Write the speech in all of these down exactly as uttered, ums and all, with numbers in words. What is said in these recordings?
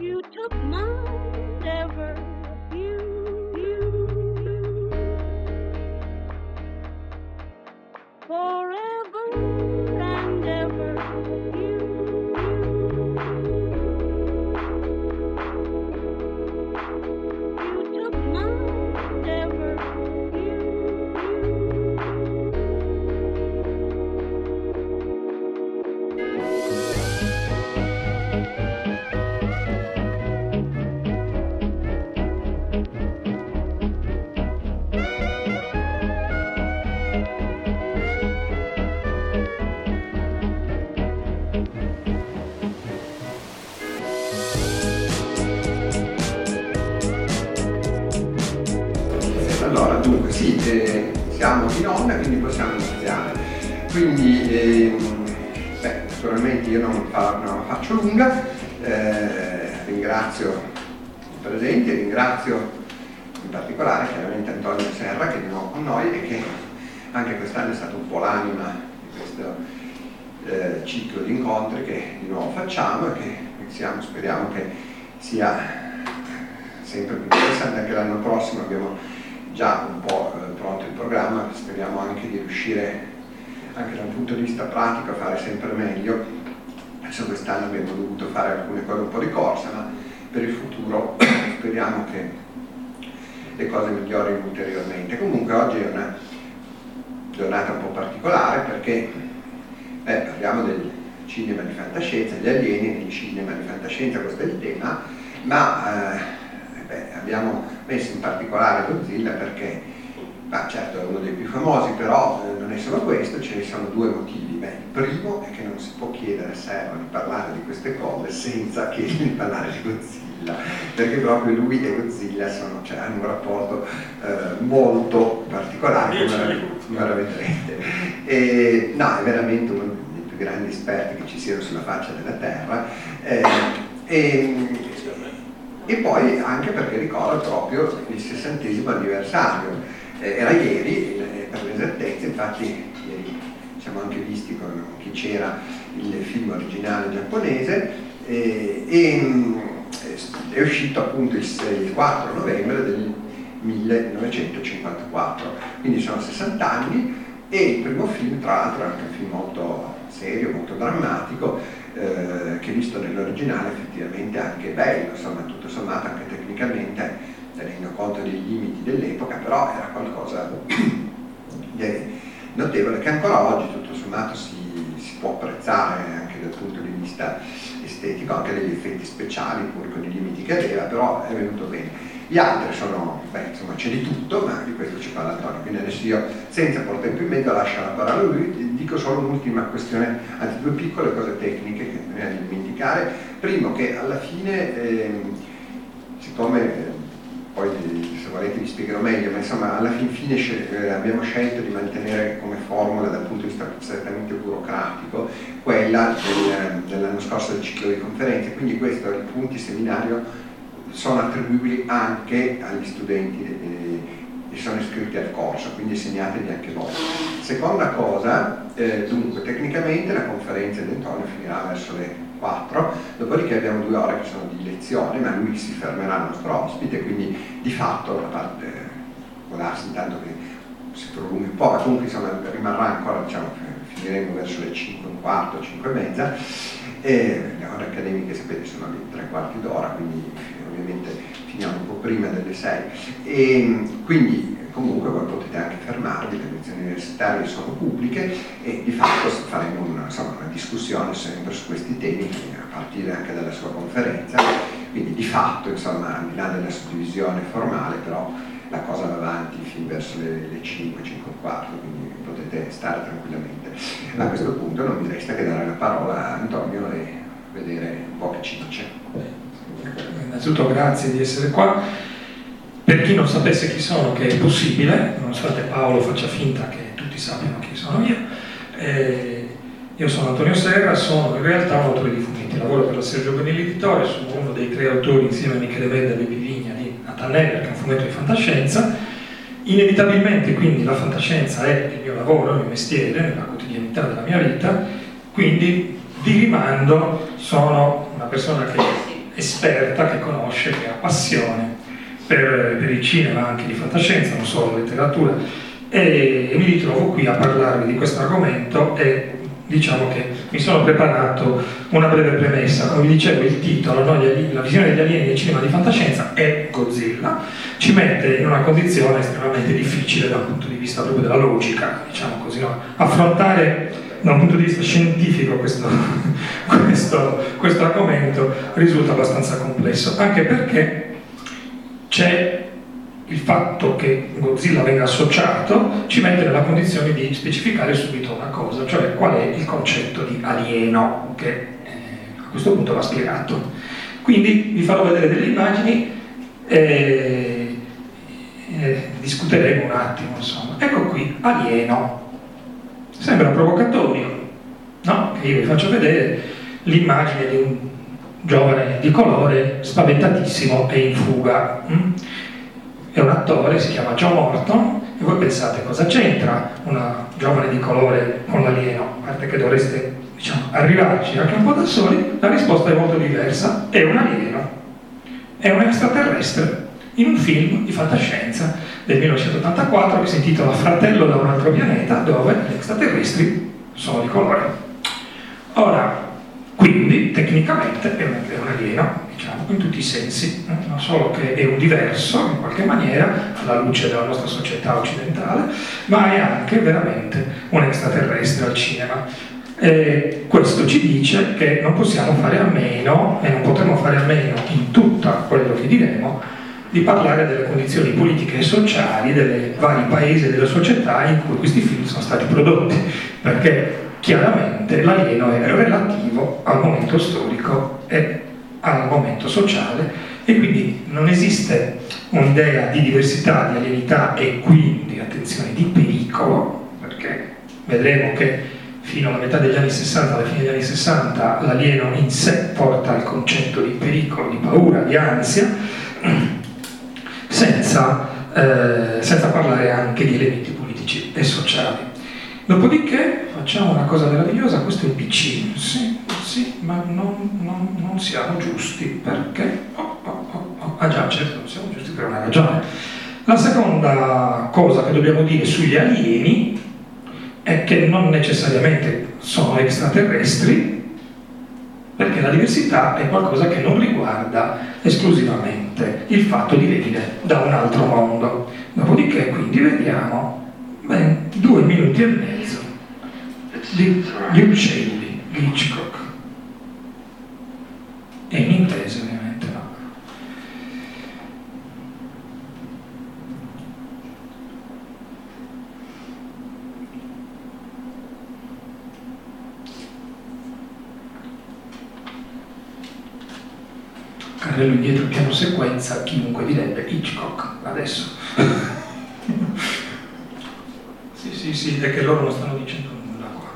You took my never you, you, forever and ever. Siamo in onda, quindi possiamo iniziare. Quindi, eh, beh, naturalmente io non, fa, non la faccio lunga, eh, ringrazio i presenti, ringrazio in particolare chiaramente Antonio Serra che è di nuovo con noi e che anche quest'anno è stato un po' l'anima di questo eh, ciclo di incontri che di nuovo facciamo e che siamo, speriamo che sia sempre più interessante. Anche l'anno prossimo abbiamo già un po' pronto il programma, speriamo anche di riuscire anche da un punto di vista pratico a fare sempre meglio. Adesso quest'anno abbiamo dovuto fare alcune cose un po' di corsa, ma per il futuro speriamo che le cose migliorino ulteriormente. Comunque oggi è una giornata un po' particolare perché beh, parliamo del cinema di fantascienza, gli alieni nel cinema di fantascienza, questo è il tema, ma eh, beh, abbiamo messo in particolare Godzilla perché, ma certo è uno dei più famosi, però non è solo questo, ce ne sono due motivi. Beh, il primo è che non si può chiedere a Serra di parlare di queste cose senza chiedere di parlare di Godzilla, perché proprio lui e Godzilla sono, cioè, hanno un rapporto eh, molto particolare, come la vedrete. E, no, è veramente uno dei più grandi esperti che ci siano sulla faccia della Terra. Eh, e, E poi anche perché ricorda proprio il sessantesimo anniversario, eh, era ieri per l'esattezza, infatti ieri siamo anche visti con chi c'era il film originale giapponese eh, e è uscito appunto il, il quattro novembre del millenovecentocinquantaquattro, quindi sono sessanta anni e il primo film tra l'altro è anche un film molto serio, molto drammatico, eh, che visto nell'originale effettivamente anche bello, insomma tutto sommato anche tecnicamente tenendo conto dei limiti dell'epoca, però era qualcosa di notevole che ancora oggi tutto sommato si, si può apprezzare anche dal punto di vista estetico, anche degli effetti speciali pur con i limiti che aveva, però è venuto bene. Gli altri sono, beh insomma c'è di tutto, ma di questo ci parla Antonio, quindi adesso io senza portare più in mezzo lascio la parola a lui. Dico solo un'ultima questione, anzi due piccole cose tecniche che bisogna dimenticare. Primo che alla fine, eh, siccome eh, poi se volete vi spiegherò meglio, ma insomma alla fin fine eh, abbiamo scelto di mantenere come formula dal punto di vista strettamente burocratico quella del, dell'anno scorso del ciclo di conferenze, quindi questo, i punti seminario sono attribuibili anche agli studenti eh, che sono iscritti al corso, quindi segnatevi anche voi. Seconda cosa, eh, dunque tecnicamente la conferenza di Antonio finirà verso le quattro, dopodiché abbiamo due ore che sono di lezione, ma lui si fermerà il nostro ospite, quindi di fatto la parte può darsi intanto che si prolunghi un po', ma comunque insomma rimarrà ancora, diciamo, finiremo verso le cinque e un quarto, cinque e mezza, e le ore accademiche sapete sono di tre quarti d'ora, quindi ovviamente finiamo un po' prima delle sei, e quindi comunque voi potete anche fermarvi, le lezioni universitarie sono pubbliche e di fatto faremo una, insomma, una discussione sempre su questi temi a partire anche dalla sua conferenza, quindi di fatto insomma al di là della suddivisione formale però la cosa va avanti fin verso le, le cinque, cinque e un quarto, quindi potete stare tranquillamente. A questo punto non mi resta che dare la parola a Antonio e vedere un po' che ci dice. Innanzitutto grazie di essere qua. Per chi non sapesse chi sono, che è possibile, nonostante Paolo faccia finta che tutti sappiano chi sono io, eh, io sono Antonio Serra, sono in realtà un autore di fumetti, lavoro per la Sergio Bonelli Editore, sono uno dei tre autori insieme a Michele Medda e Bepi Vigna di Nathan Never, che è un fumetto di fantascienza. Inevitabilmente quindi la fantascienza è il mio lavoro, il mio mestiere, la quotidianità della mia vita, quindi di rimando sono una persona che esperta, che conosce, che ha passione per, per il cinema, anche di fantascienza, non solo letteratura, e mi ritrovo qui a parlarvi di questo argomento e diciamo che mi sono preparato una breve premessa. Come vi dicevo, il titolo, no? La visione degli alieni nel cinema di fantascienza è Godzilla, ci mette in una condizione estremamente difficile dal punto di vista proprio della logica, diciamo così, no? Affrontare da un punto di vista scientifico questo, questo, questo argomento risulta abbastanza complesso, anche perché c'è il fatto che Godzilla venga associato, ci mette nella condizione di specificare subito una cosa, cioè qual è il concetto di alieno, che eh, a questo punto va spiegato. Quindi vi farò vedere delle immagini e, e discuteremo un attimo, insomma. Ecco qui, alieno. Sembra provocatorio, no? Che io vi faccio vedere l'immagine di un giovane di colore spaventatissimo e in fuga. È un attore, si chiama John Morton, e voi pensate cosa c'entra una giovane di colore con l'alieno? A parte che dovreste, diciamo, arrivarci anche un po' da soli, la risposta è molto diversa. È un alieno, è un extraterrestre, in un film di fantascienza del millenovecentottantaquattro che si intitola Fratello da un altro pianeta, dove gli extraterrestri sono di colore. Ora, quindi, tecnicamente è un alieno, diciamo, in tutti i sensi, non solo che è un diverso, in qualche maniera, alla luce della nostra società occidentale, ma è anche veramente un extraterrestre al cinema. E questo ci dice che non possiamo fare a meno, e non potremo fare a meno in tutto quello che diremo, di parlare delle condizioni politiche e sociali dei vari paesi e delle società in cui questi film sono stati prodotti, perché chiaramente l'alieno è relativo al momento storico e al momento sociale, e quindi non esiste un'idea di diversità, di alienità e quindi, attenzione, di pericolo, perché vedremo che fino alla metà degli anni sessanta, alla fine degli anni sessanta, l'alieno in sé porta il concetto di pericolo, di paura, di ansia, senza, eh, senza parlare anche di elementi politici e sociali. Dopodiché facciamo una cosa meravigliosa, questo è un piccino, sì, sì, ma non, non, non siamo giusti, perché? Oh, oh, oh, oh. Ah già, certo, non siamo giusti per una ragione. La seconda cosa che dobbiamo dire sugli alieni è che non necessariamente sono extraterrestri, perché la diversità è qualcosa che non riguarda esclusivamente il fatto di venire da un altro mondo. Dopodiché quindi vediamo ben due minuti e mezzo di gli uccelli di Hitchcock. È in intesa, ovviamente, no? Carrello indietro, piano sequenza, chiunque direbbe Hitchcock adesso. Sì, sì, sì, è che loro non stanno dicendo nulla qua.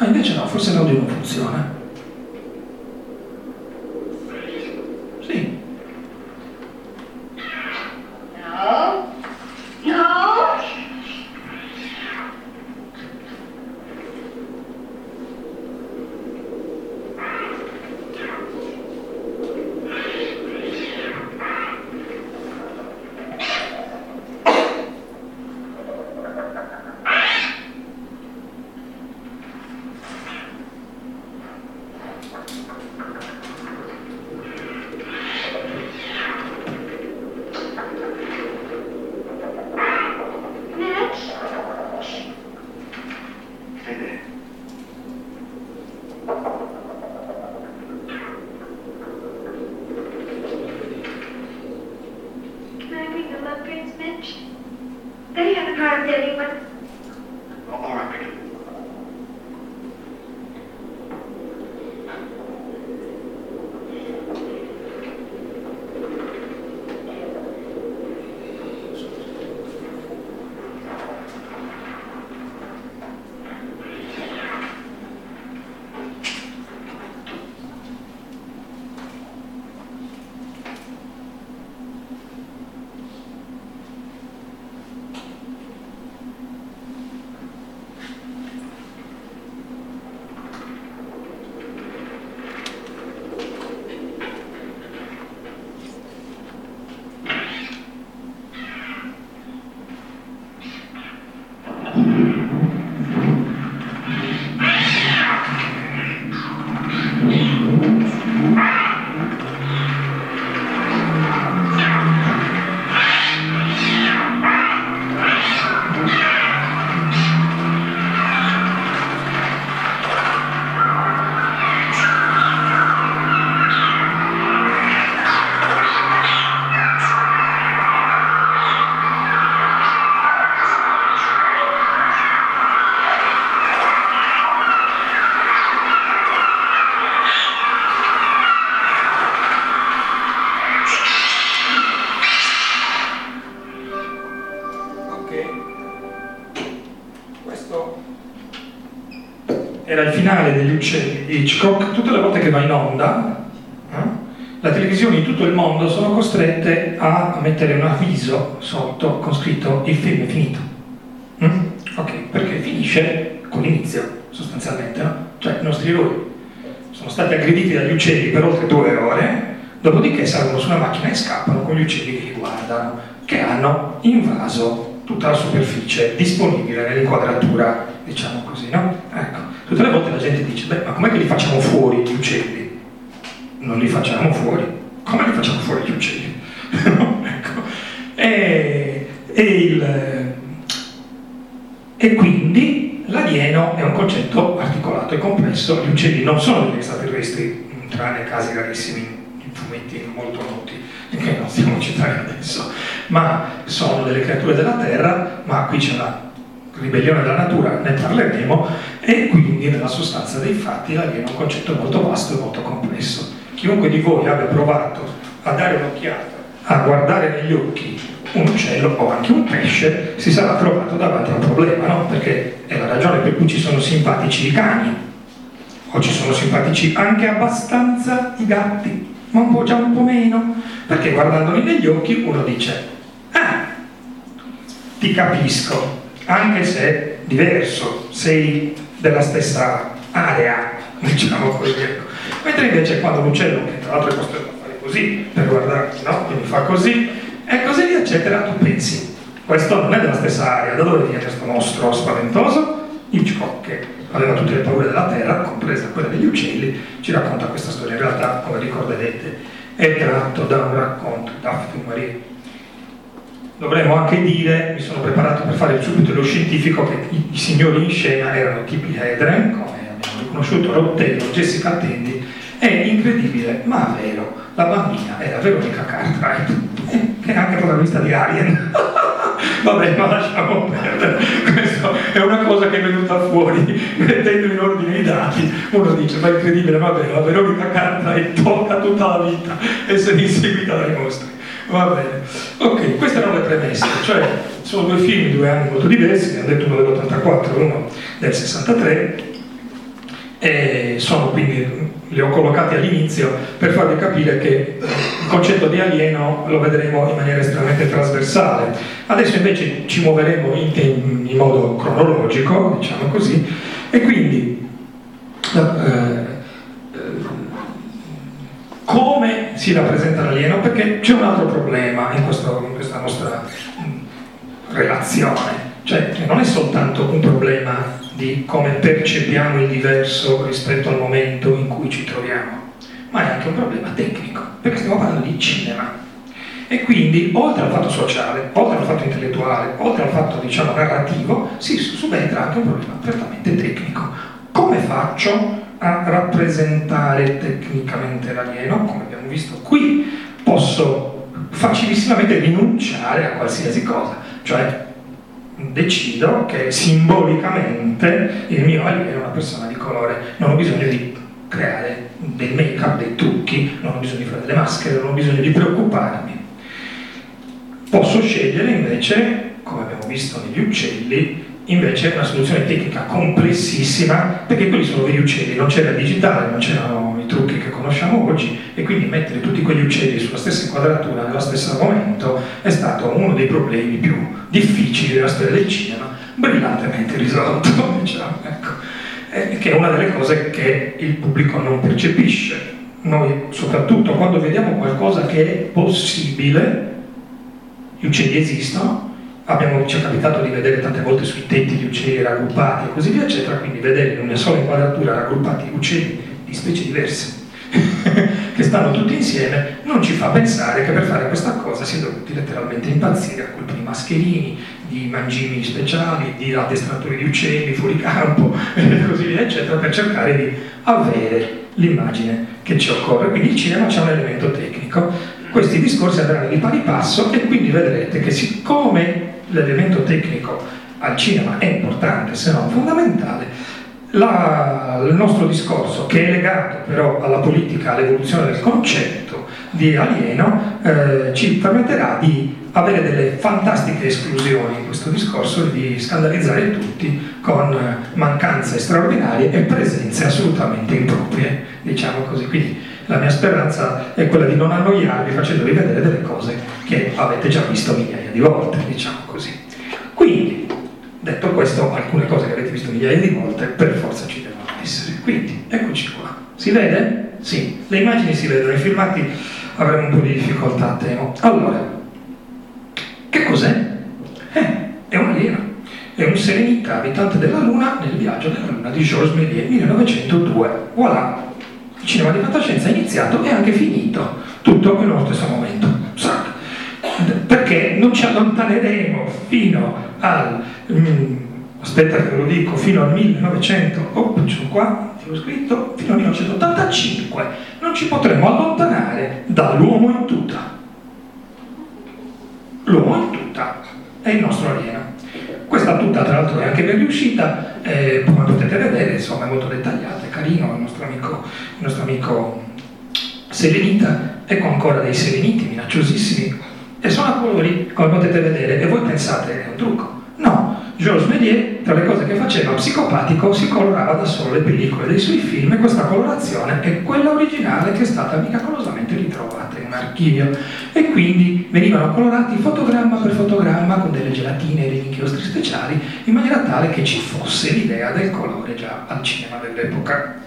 Ah, invece no, forse l'audio non funziona. Sì. No. No. era il finale degli uccelli di Hitchcock, tutte le volte che va in onda, eh, la televisione in tutto il mondo sono costrette a mettere un avviso sotto con scritto il film è finito. Mm? Ok, perché finisce con l'inizio, sostanzialmente, no? Cioè i nostri eroi sono stati aggrediti dagli uccelli per oltre due ore, dopodiché salgono su una macchina e scappano con gli uccelli che li guardano, che hanno invaso tutta la superficie disponibile nell'inquadratura, diciamo così, no? Ecco, tutte le volte la gente dice, beh, ma com'è che li facciamo fuori gli uccelli? Non li facciamo fuori, come li facciamo fuori gli uccelli? Ecco. e, e, il, e quindi l'alieno è un concetto articolato e complesso. Gli uccelli non sono degli extraterrestri, tranne casi rarissimi in fumetti molto noti che non stiamo citando adesso, ma sono delle creature della Terra, ma qui c'è una ribellione della natura, ne parleremo, e quindi nella sostanza dei fatti l'alieno è un concetto molto vasto e molto complesso. Chiunque di voi abbia provato a dare un'occhiata, a guardare negli occhi un uccello o anche un pesce, si sarà trovato davanti a un problema, no? Perché è la ragione per cui ci sono simpatici i cani, o ci sono simpatici anche abbastanza i gatti, ma un po' già un po' meno, perché guardandoli negli occhi uno dice, ah, ti capisco, anche se diverso, sei della stessa area, diciamo così. Mentre invece quando l'uccello, che tra l'altro è costretto a fare così, per guardarti, no? Quindi fa così, e così via, eccetera, tu pensi, questo non è della stessa area, da dove viene questo mostro spaventoso? Hitchcock, che aveva tutte le paure della Terra, compresa quella degli uccelli, ci racconta questa storia. In realtà, come ricorderete, è tratto da un racconto di Daphne Marie. Dovremmo anche dire, mi sono preparato per fare subito lo scientifico, che i, i signori in scena erano Tippi Hedren, come abbiamo riconosciuto, Rottello, Jessica Tandy, e incredibile, ma vero, la bambina era Veronica Cartwright, che è anche protagonista di Alien. Vabbè, ma lasciamo perdere, questo è una cosa che è venuta fuori, mettendo in ordine i dati, uno dice, ma è incredibile, ma vero, la Veronica Cartwright tocca tutta la vita e se inseguita dai mostri. Va bene, ok, queste erano le premesse, cioè sono due film, due anni molto diversi, abbiamo detto uno dell'ottantaquattro e uno del sessantatré, e sono quindi, li ho collocati all'inizio per farvi capire che il concetto di alieno lo vedremo in maniera estremamente trasversale. Adesso invece ci muoveremo in, te- in modo cronologico, diciamo così, e quindi eh, eh, come si rappresenta l'alieno, perché c'è un altro problema in, questo, in questa nostra relazione, cioè non è soltanto un problema di come percepiamo il diverso rispetto al momento in cui ci troviamo, ma è anche un problema tecnico, perché stiamo parlando di cinema, e quindi oltre al fatto sociale, oltre al fatto intellettuale, oltre al fatto, diciamo, narrativo, si subentra anche un problema prettamente tecnico. Come faccio a rappresentare tecnicamente l'alieno? Come abbiamo visto qui, posso facilissimamente rinunciare a qualsiasi cosa, cioè decido che simbolicamente il mio alieno è una persona di colore, non ho bisogno di creare dei make-up, dei trucchi, non ho bisogno di fare delle maschere, non ho bisogno di preoccuparmi. Posso scegliere invece, come abbiamo visto negli uccelli, invece è una soluzione tecnica complessissima, perché quelli sono degli uccelli, non c'era il digitale, non c'erano i trucchi che conosciamo oggi, e quindi mettere tutti quegli uccelli sulla stessa inquadratura, nello stesso momento, è stato uno dei problemi più difficili della storia del cinema, brillantemente risolto, diciamo, ecco. E che è una delle cose che il pubblico non percepisce. Noi, soprattutto quando vediamo qualcosa che è possibile, gli uccelli esistono, abbiamo, ci è capitato di vedere tante volte sui tetti gli uccelli raggruppati e così via, eccetera, quindi vedere in una sola inquadratura raggruppati uccelli di specie diverse che stanno tutti insieme non ci fa pensare che per fare questa cosa si è dovuti letteralmente impazzire a colpi di mascherini, di mangimi speciali, di addestratori di uccelli fuoricampo e così via, eccetera, per cercare di avere l'immagine che ci occorre. Quindi il cinema c'è un elemento tecnico, questi discorsi andranno di pari passo, e quindi vedrete che siccome l'elemento tecnico al cinema è importante, se non fondamentale, la, il nostro discorso, che è legato però alla politica, all'evoluzione del concetto, di Alieno eh, ci permetterà di avere delle fantastiche esclusioni in questo discorso e di scandalizzare tutti con mancanze straordinarie e presenze assolutamente improprie, diciamo così. Quindi la mia speranza è quella di non annoiarvi facendovi vedere delle cose che avete già visto migliaia di volte, diciamo così. Quindi, detto questo, alcune cose che avete visto migliaia di volte per forza ci devono essere. Quindi, eccoci qua. Si vede? Sì, le immagini si vedono, i filmati avremo un po' di difficoltà, temo. Allora, che cos'è? Eh, è un alieno, è un selenita abitante della Luna nel Viaggio della Luna di Georges Méliès millenovecentodue. Voilà, il cinema di fantascienza è iniziato e anche finito, tutto nello stesso momento. Sac. Perché non ci allontaneremo fino al... Mm, aspetta che ve lo dico, fino al millenovecento... Oh, c'è qua, l'ho scritto, fino al millenovecentottantacinque. Non ci potremo allontanare dall'uomo in tuta. L'uomo in tuta è il nostro alieno. Questa tuta tra l'altro è anche ben riuscita, eh, come potete vedere, insomma è molto dettagliata, è carino, il nostro amico, il nostro amico selenita, ecco ancora dei seleniti minacciosissimi, e sono a colori, come potete vedere, e voi pensate è un trucco. No, Georges Méliès, tra le cose che faceva, psicopatico, si colorava da solo le pellicole dei suoi film, e questa colorazione è quella originale che è stata miracolosamente ritrovata in un archivio, e quindi venivano colorati fotogramma per fotogramma con delle gelatine e degli inchiostri speciali in maniera tale che ci fosse l'idea del colore già al cinema dell'epoca.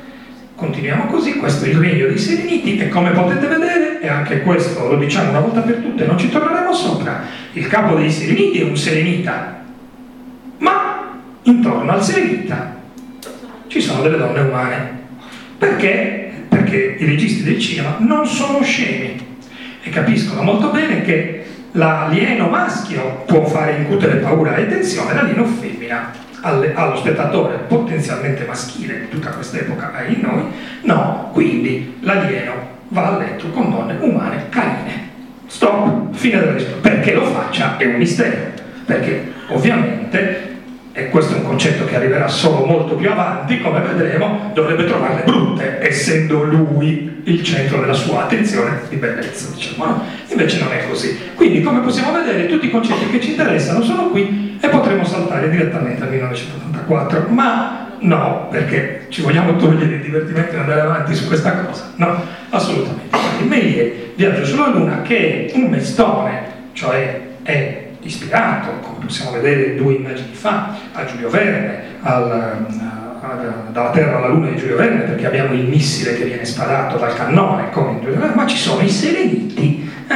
Continuiamo così, questo è il regno dei Seleniti, e come potete vedere, e anche questo lo diciamo una volta per tutte, non ci torneremo sopra, il capo dei Seleniti è un selenita, ma intorno al selenita ci sono delle donne umane. Perché? Perché i registi del cinema non sono scemi e capiscono molto bene che l'alieno maschio può fare incutere paura e tensione all'alieno femmina. Allo spettatore potenzialmente maschile di tutta quest'epoca e in noi, no, quindi l'alieno va a letto con donne umane carine. Stop, fine del resto. Perché lo faccia è un mistero, perché ovviamente, e questo è un concetto che arriverà solo molto più avanti, come vedremo, dovrebbe trovarle brutte, essendo lui il centro della sua attenzione di bellezza, diciamo, no? Invece non è così. Quindi, come possiamo vedere, tutti i concetti che ci interessano sono qui, e potremo saltare direttamente al millenovecentottantaquattro, ma no, perché ci vogliamo togliere il divertimento e andare avanti su questa cosa, no, assolutamente. Quindi Méliès, Viaggio sulla Luna, che è un mestone, cioè è ispirato, come possiamo vedere due immagini fa, a Giulio Verne, al, a, a, dalla Terra alla Luna di Giulio Verne, perché abbiamo il missile che viene sparato dal cannone, come in Giulio Verne, ma ci sono i seleniti, eh,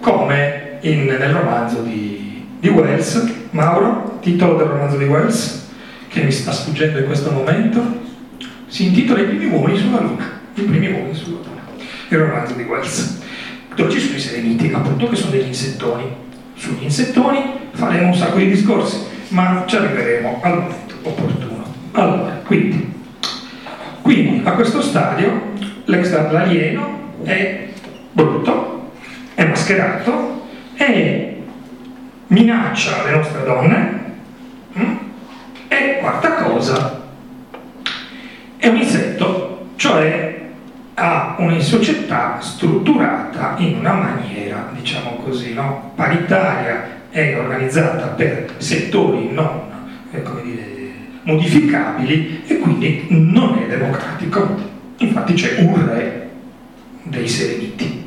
come in, nel romanzo di, di Wells. Mauro, titolo del romanzo di Wells, che mi sta sfuggendo in questo momento, si intitola I primi uomini sulla Luna. I primi uomini sulla Luna. Il romanzo di Wells. Oggi sui seleniti, appunto, che sono degli insettoni. Sugli insettoni faremo un sacco di discorsi, ma ci arriveremo al momento opportuno. Allora, quindi, quindi a questo stadio l'alieno è brutto, è mascherato, è minaccia le nostre donne, mh? E quarta cosa, è un insetto, cioè ha una società strutturata in una maniera, diciamo così, no? Paritaria, è organizzata per settori non, eh, come dire, modificabili, e quindi non è democratico. Infatti c'è un re dei seleniti.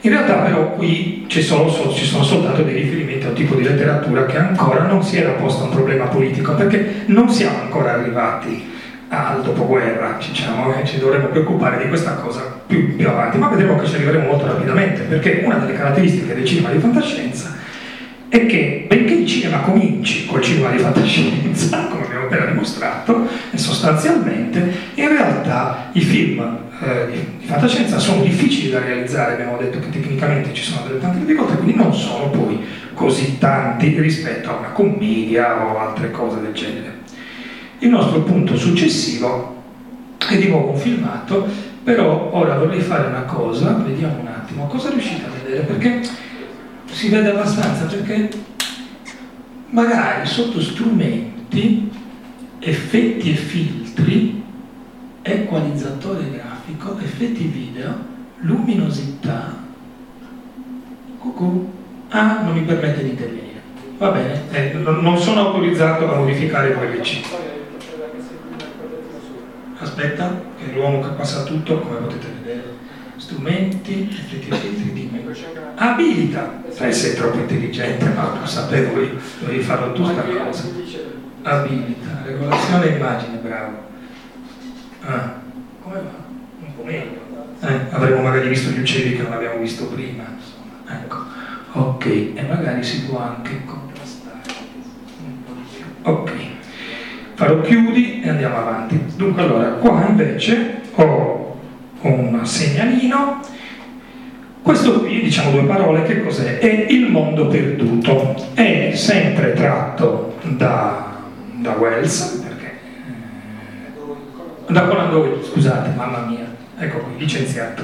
In realtà però qui ci sono, ci sono soltanto dei riferimenti a un tipo di letteratura che ancora non si era posta un problema politico, perché non siamo ancora arrivati al dopoguerra, diciamo, e ci dovremo preoccupare di questa cosa più, più avanti, ma vedremo che ci arriveremo molto rapidamente, perché una delle caratteristiche del cinema di fantascienza è che, benché il cinema cominci col cinema di fantascienza, come abbiamo appena dimostrato, sostanzialmente, in realtà i film di fantascienza sono difficili da realizzare, abbiamo detto che tecnicamente ci sono delle tante difficoltà, quindi non sono poi così tanti rispetto a una commedia o altre cose del genere. Il nostro punto successivo è di nuovo un filmato, però ora vorrei fare una cosa, vediamo un attimo cosa riuscite a vedere, perché si vede abbastanza, perché magari sotto strumenti, effetti e filtri, equalizzatore grafico, effetti video, luminosità cucù, ah, non mi permette di intervenire. Va bene, eh, non sono autorizzato a modificare il V L C. Aspetta, che è l'uomo che passa tutto, come potete vedere. Strumenti, effettivamente, abilita. Eh, sei troppo intelligente, ma lo sapevo io, dovevi farlo tu sta cosa. Abilita, regolazione immagine, bravo. Ah, come va? Un po' meglio. Eh, avremmo magari visto gli uccelli che non abbiamo visto prima, insomma, ecco. Ok, e magari si può anche contrastare un po' di più. Ok, farò chiudi e andiamo avanti. Dunque, allora, qua invece ho un segnalino. Questo qui, diciamo due parole, che cos'è? È Il mondo perduto. È sempre tratto da, da Wells, perché... Eh, da Conan Doyle, scusate, mamma mia. Ecco qui, licenziato.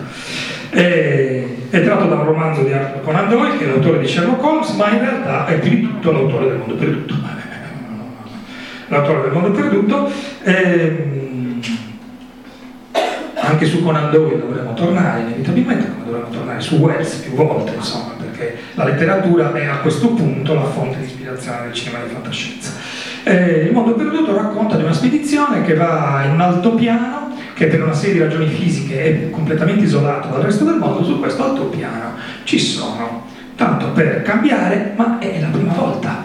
È, è tratto da un romanzo di Arthur Conan Doyle, che è l'autore di Sherlock Holmes, ma in realtà è più di tutto l'autore del mondo perduto. L'autore del mondo perduto. Ehm, anche su Conan Doyle dovremmo tornare, inevitabilmente, come dovremmo tornare su Wells più volte, insomma, perché la letteratura è a questo punto la fonte di ispirazione del cinema di fantascienza. Eh, Il mondo perduto racconta di una spedizione che va in un altopiano, che per una serie di ragioni fisiche è completamente isolato dal resto del mondo. Su questo altopiano ci sono, tanto per cambiare, ma è la prima volta,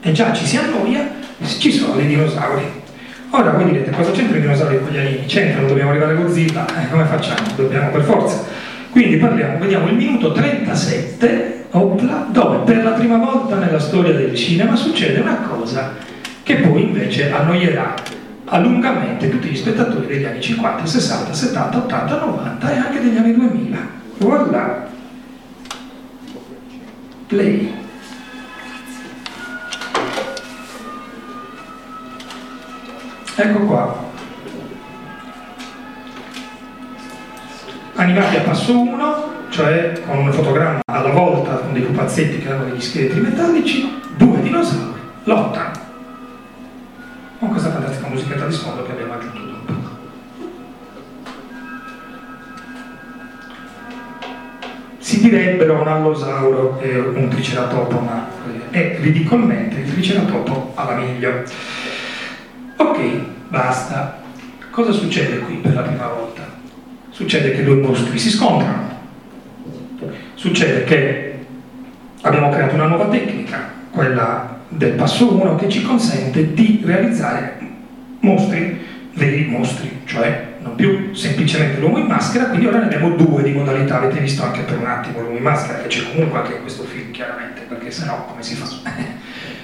e già ci si annoia, ci sono dei dinosauri. Ora voi direte, cosa c'entrano i dinosauri con gli alieni? C'entrano, dobbiamo arrivare a Godzilla, eh, come facciamo? Dobbiamo per forza. Quindi parliamo, vediamo il minuto trentasette, opla, dove per la prima volta nella storia del cinema succede una cosa che poi invece annoierà a lungamente tutti gli spettatori degli anni cinquanta, sessanta, settanta, ottanta, novanta e anche degli anni duemila. Voilà. Play. Ecco qua. Animati a passo uno, cioè con un fotogramma alla volta, con dei pupazzetti che hanno degli scheletri metallici, due dinosauri lottano. Con questa fantastica musichetta di sfondo che abbiamo aggiunto dopo. Si direbbero un allosauro e un triceratopo, ma è ridicolmente il triceratopo alla meglio. Ok, basta. Cosa succede qui per la prima volta? Succede che due mostri si scontrano. Succede che abbiamo creato una nuova tecnica, quella del passo uno, che ci consente di realizzare mostri, veri mostri, cioè non più semplicemente l'uomo in maschera. Quindi ora ne abbiamo due di modalità, avete visto anche per un attimo l'uomo in maschera, che c'è comunque anche in questo film, chiaramente, perché sennò come si fa?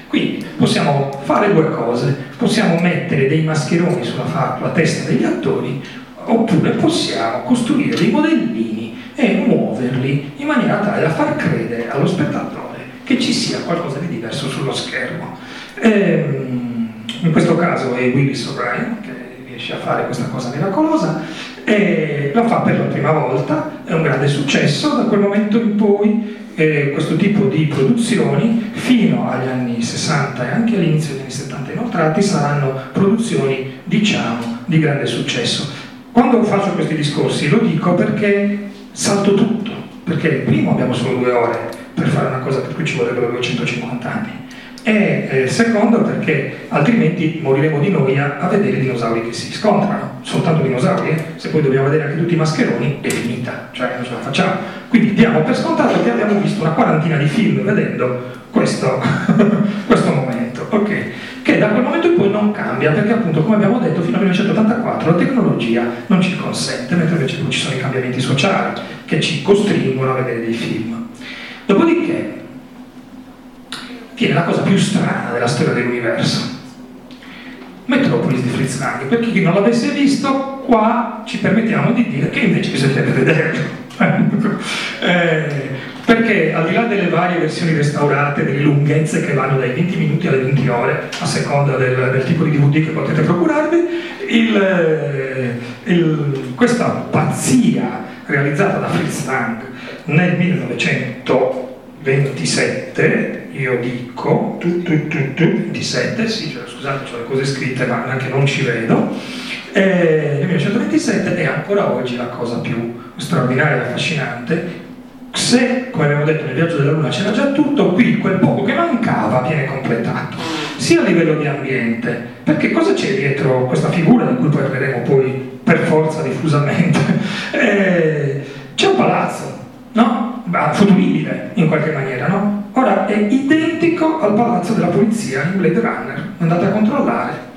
Quindi possiamo fare due cose, possiamo mettere dei mascheroni sulla, fa- sulla testa degli attori, oppure possiamo costruire dei modellini e muoverli in maniera tale da far credere allo spettatore che ci sia qualcosa di diverso sullo schermo. Ehm, in questo caso è Willis O'Brien che riesce a fare questa cosa miracolosa, e la fa per la prima volta, è un grande successo. Da quel momento in poi eh, questo tipo di produzioni, fino agli anni sessanta e anche all'inizio degli anni settanta inoltrati, saranno produzioni, diciamo, di grande successo. Quando faccio questi discorsi lo dico perché salto tutto, perché primo abbiamo solo due ore per fare una cosa per cui ci vorrebbero duecentocinquanta anni, e eh, secondo perché altrimenti moriremo di noia a vedere i dinosauri che si scontrano, soltanto dinosauri, eh? Se poi dobbiamo vedere anche tutti i mascheroni è finita, cioè non ce la facciamo. Quindi diamo per scontato che abbiamo visto una quarantina di film vedendo questo, questo momento, ok? Che da quel momento in poi non cambia, perché appunto, come abbiamo detto, fino al millenovecentottantaquattro la tecnologia non ci consente, mentre invece poi ci sono i cambiamenti sociali che ci costringono a vedere dei film. Dopodiché viene la cosa più strana della storia dell'universo, Metropolis di Fritz Lang. Per chi non l'avesse visto, qua ci permettiamo di dire che invece bisognerebbe vederlo. eh, perché al di là delle varie versioni restaurate, delle lunghezze che vanno dai venti minuti alle venti ore, a seconda del, del tipo di D V D che potete procurarvi, il, il, questa pazzia realizzata da Fritz Lang nel millenovecentoventisette, io dico tu, tu, tu, tu, ventisette, sì, cioè, scusate, ho le cose scritte ma anche non ci vedo, Eh, millenovecentoventisette è ancora oggi la cosa più straordinaria e affascinante. Se, come abbiamo detto, nel Viaggio della Luna c'era già tutto, qui quel poco che mancava viene completato, sia a livello di ambiente, perché cosa c'è dietro questa figura di cui parleremo poi per forza diffusamente? Eh, c'è un palazzo, no? Ah, futuribile in qualche maniera, no? Ora è identico al palazzo della polizia in Blade Runner, andate a controllare,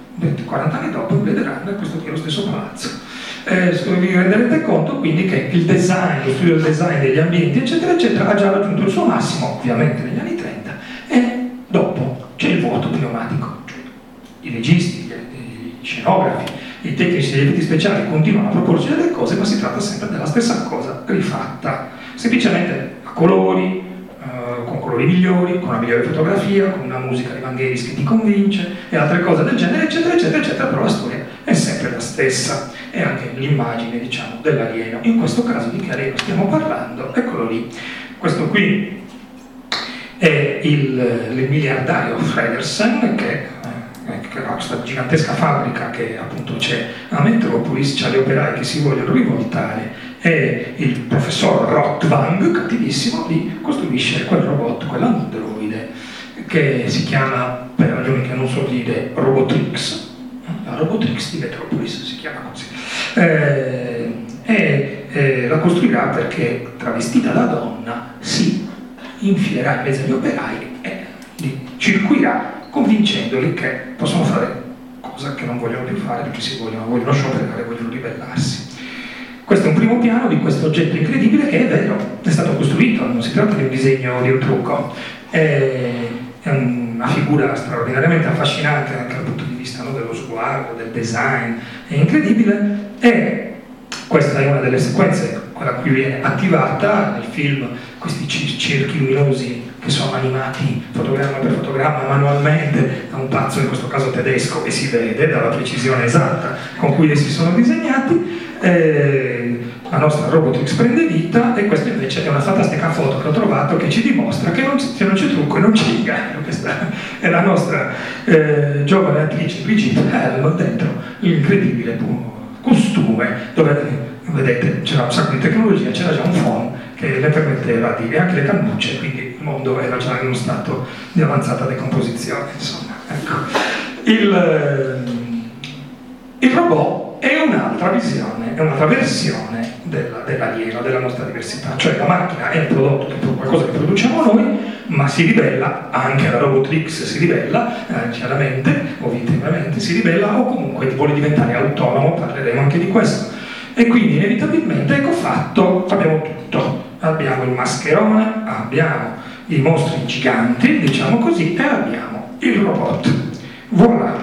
quaranta anni dopo in Blade Runner questo qui è lo stesso palazzo. Eh, vi renderete conto quindi che il design, lo studio del design degli ambienti eccetera eccetera ha già raggiunto il suo massimo ovviamente negli anni trenta, e dopo c'è il vuoto pneumatico, cioè i registi, gli, gli scenografi, i tecnici degli effetti speciali continuano a proporci delle cose, ma si tratta sempre della stessa cosa rifatta semplicemente a colori, eh, con colori migliori, con una migliore fotografia, con una musica di Vangelis che ti convince e altre cose del genere eccetera eccetera eccetera, però la storia è sempre la stessa. E anche l'immagine, diciamo, dell'alieno. In questo caso di che alieno stiamo parlando? Eccolo lì. Questo qui è il, il miliardario Fredersen, che, che ha questa gigantesca fabbrica che appunto c'è a Metropolis, c'ha gli operai che si vogliono rivoltare, e il professor Rothwang, cattivissimo, lì costruisce quel robot, quell'androide, che si chiama, per ragioni che non so dire, Robotrix. La Robotrix di Metropolis si chiama così, eh, e eh, la costruirà perché, travestita da donna, si infierà in mezzo agli operai e li circuirà convincendoli che possono fare cosa che non vogliono più fare perché si vogliono, vogliono scioperare, vogliono ribellarsi. Questo è un primo piano di questo oggetto incredibile che è vero, è stato costruito, non si tratta di un disegno, di un trucco. Eh, È una figura straordinariamente affascinante anche dal punto di vista, no, dello sguardo, del design, è incredibile, e questa è una delle sequenze, quella a cui viene attivata nel film, questi cerchi luminosi che sono animati fotogramma per fotogramma manualmente da un pazzo, in questo caso tedesco, e si vede dalla precisione esatta con cui essi sono disegnati. Eh, la nostra Robotrix prende vita, e questa invece è una fantastica foto che ho trovato che ci dimostra che non, che non c'è trucco e non c'è inganno. Questa è la nostra eh, giovane attrice Brigitte Helm dentro l'incredibile costume, dove vedete c'era un sacco di tecnologia, c'era già un phone che le permetteva di, e anche le cannucce, quindi il mondo era già in uno stato di avanzata decomposizione, insomma, ecco. il, il robot è un'altra visione, è un'altra versione della, dell'alieno, della nostra diversità, cioè la macchina è un prodotto, è qualcosa che produciamo noi, ma si ribella, anche la Robotrix si ribella, eh, chiaramente, ovviamente si ribella, o comunque vuole diventare autonomo, parleremo anche di questo. E quindi inevitabilmente, ecco fatto, abbiamo tutto, abbiamo il mascherone, abbiamo i mostri giganti, diciamo così, e abbiamo il robot, voilà,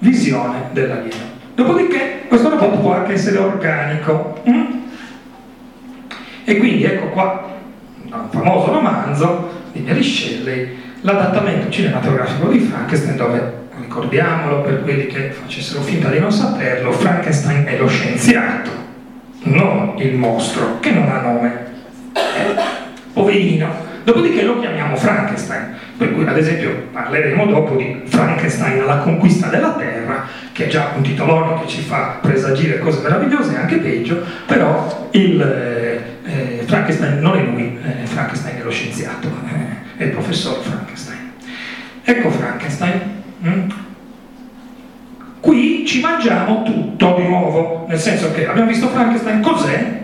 visione dell'alieno. Dopodiché questo robot può anche essere organico. Mm? E quindi ecco qua, da un famoso romanzo di Mary Shelley, l'adattamento cinematografico di Frankenstein, dove, ricordiamolo per quelli che facessero finta di non saperlo, Frankenstein è lo scienziato, non il mostro, che non ha nome, eh, poverino. Dopodiché lo chiamiamo Frankenstein, per cui ad esempio parleremo dopo di Frankenstein alla conquista della Terra, che è già un titolone che ci fa presagire cose meravigliose e anche peggio, però il, eh, Frankenstein non è lui, eh, Frankenstein è lo scienziato, eh, è il professor Frankenstein. Ecco Frankenstein. Mm. Qui ci mangiamo tutto di nuovo, nel senso che abbiamo visto Frankenstein cos'è?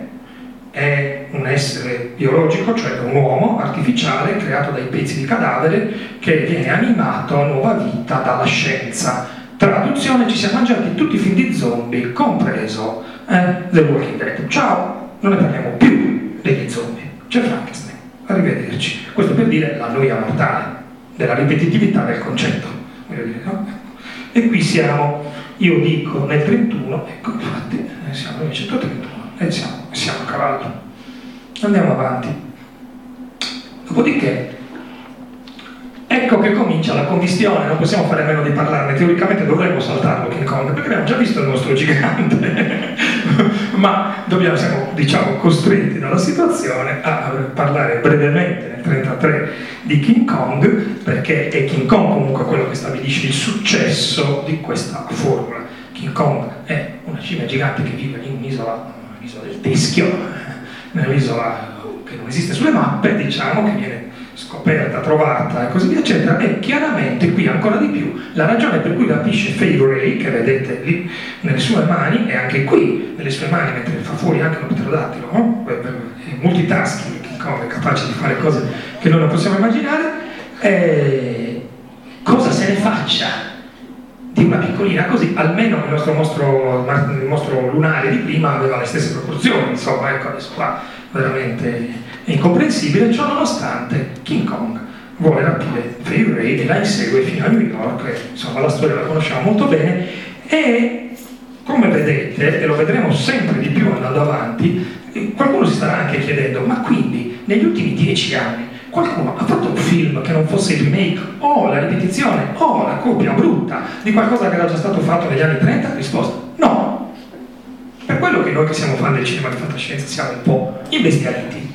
È un essere biologico, cioè un uomo artificiale creato dai pezzi di cadavere che viene animato a nuova vita dalla scienza. Traduzione: ci siamo mangiati tutti i film di zombie, compreso eh, The Walking Dead. Ciao, non ne parliamo più degli zombie, c'è Frankenstein, arrivederci. Questo per dire la noia mortale, della ripetitività del concetto, voglio dire, no? E qui siamo, io dico, nel trentuno, ecco, infatti siamo nel centotrentuno. E siamo, siamo a cavallo, andiamo avanti. Dopodiché ecco che comincia la commistione, non possiamo fare a meno di parlarne, teoricamente dovremmo saltarlo King Kong, perché abbiamo già visto il nostro gigante, ma dobbiamo, siamo diciamo costretti dalla situazione a parlare brevemente nel trentatré di King Kong, perché è King Kong comunque quello che stabilisce il successo di questa formula. King Kong è una scimmia gigante che vive in un'isola, un'isola del teschio, un'isola che non esiste sulle mappe, diciamo, che viene scoperta, trovata e così via eccetera, e chiaramente qui ancora di più la ragione per cui rapisce Fay Wray, che vedete lì nelle sue mani, e anche qui nelle sue mani mentre fa fuori anche un pterodattilo, no? Multitasking, è capace di fare cose che noi non possiamo immaginare, e cosa se ne faccia di una piccolina così. Almeno il nostro mostro, il mostro lunare di prima aveva le stesse proporzioni, insomma, ecco, adesso qua veramente è incomprensibile. Ciò nonostante King Kong vuole rapire Fay Wray e la insegue fino a New York, e, insomma, la storia la conosciamo molto bene, e come vedete, e lo vedremo sempre di più andando avanti, qualcuno si starà anche chiedendo: ma quindi negli ultimi dieci anni qualcuno ha fatto un film che non fosse il remake o la ripetizione o la copia brutta di qualcosa che era già stato fatto negli anni trenta? Risposta: no. Per quello che noi che siamo fan del cinema di fantascienza siamo un po' imbestialiti,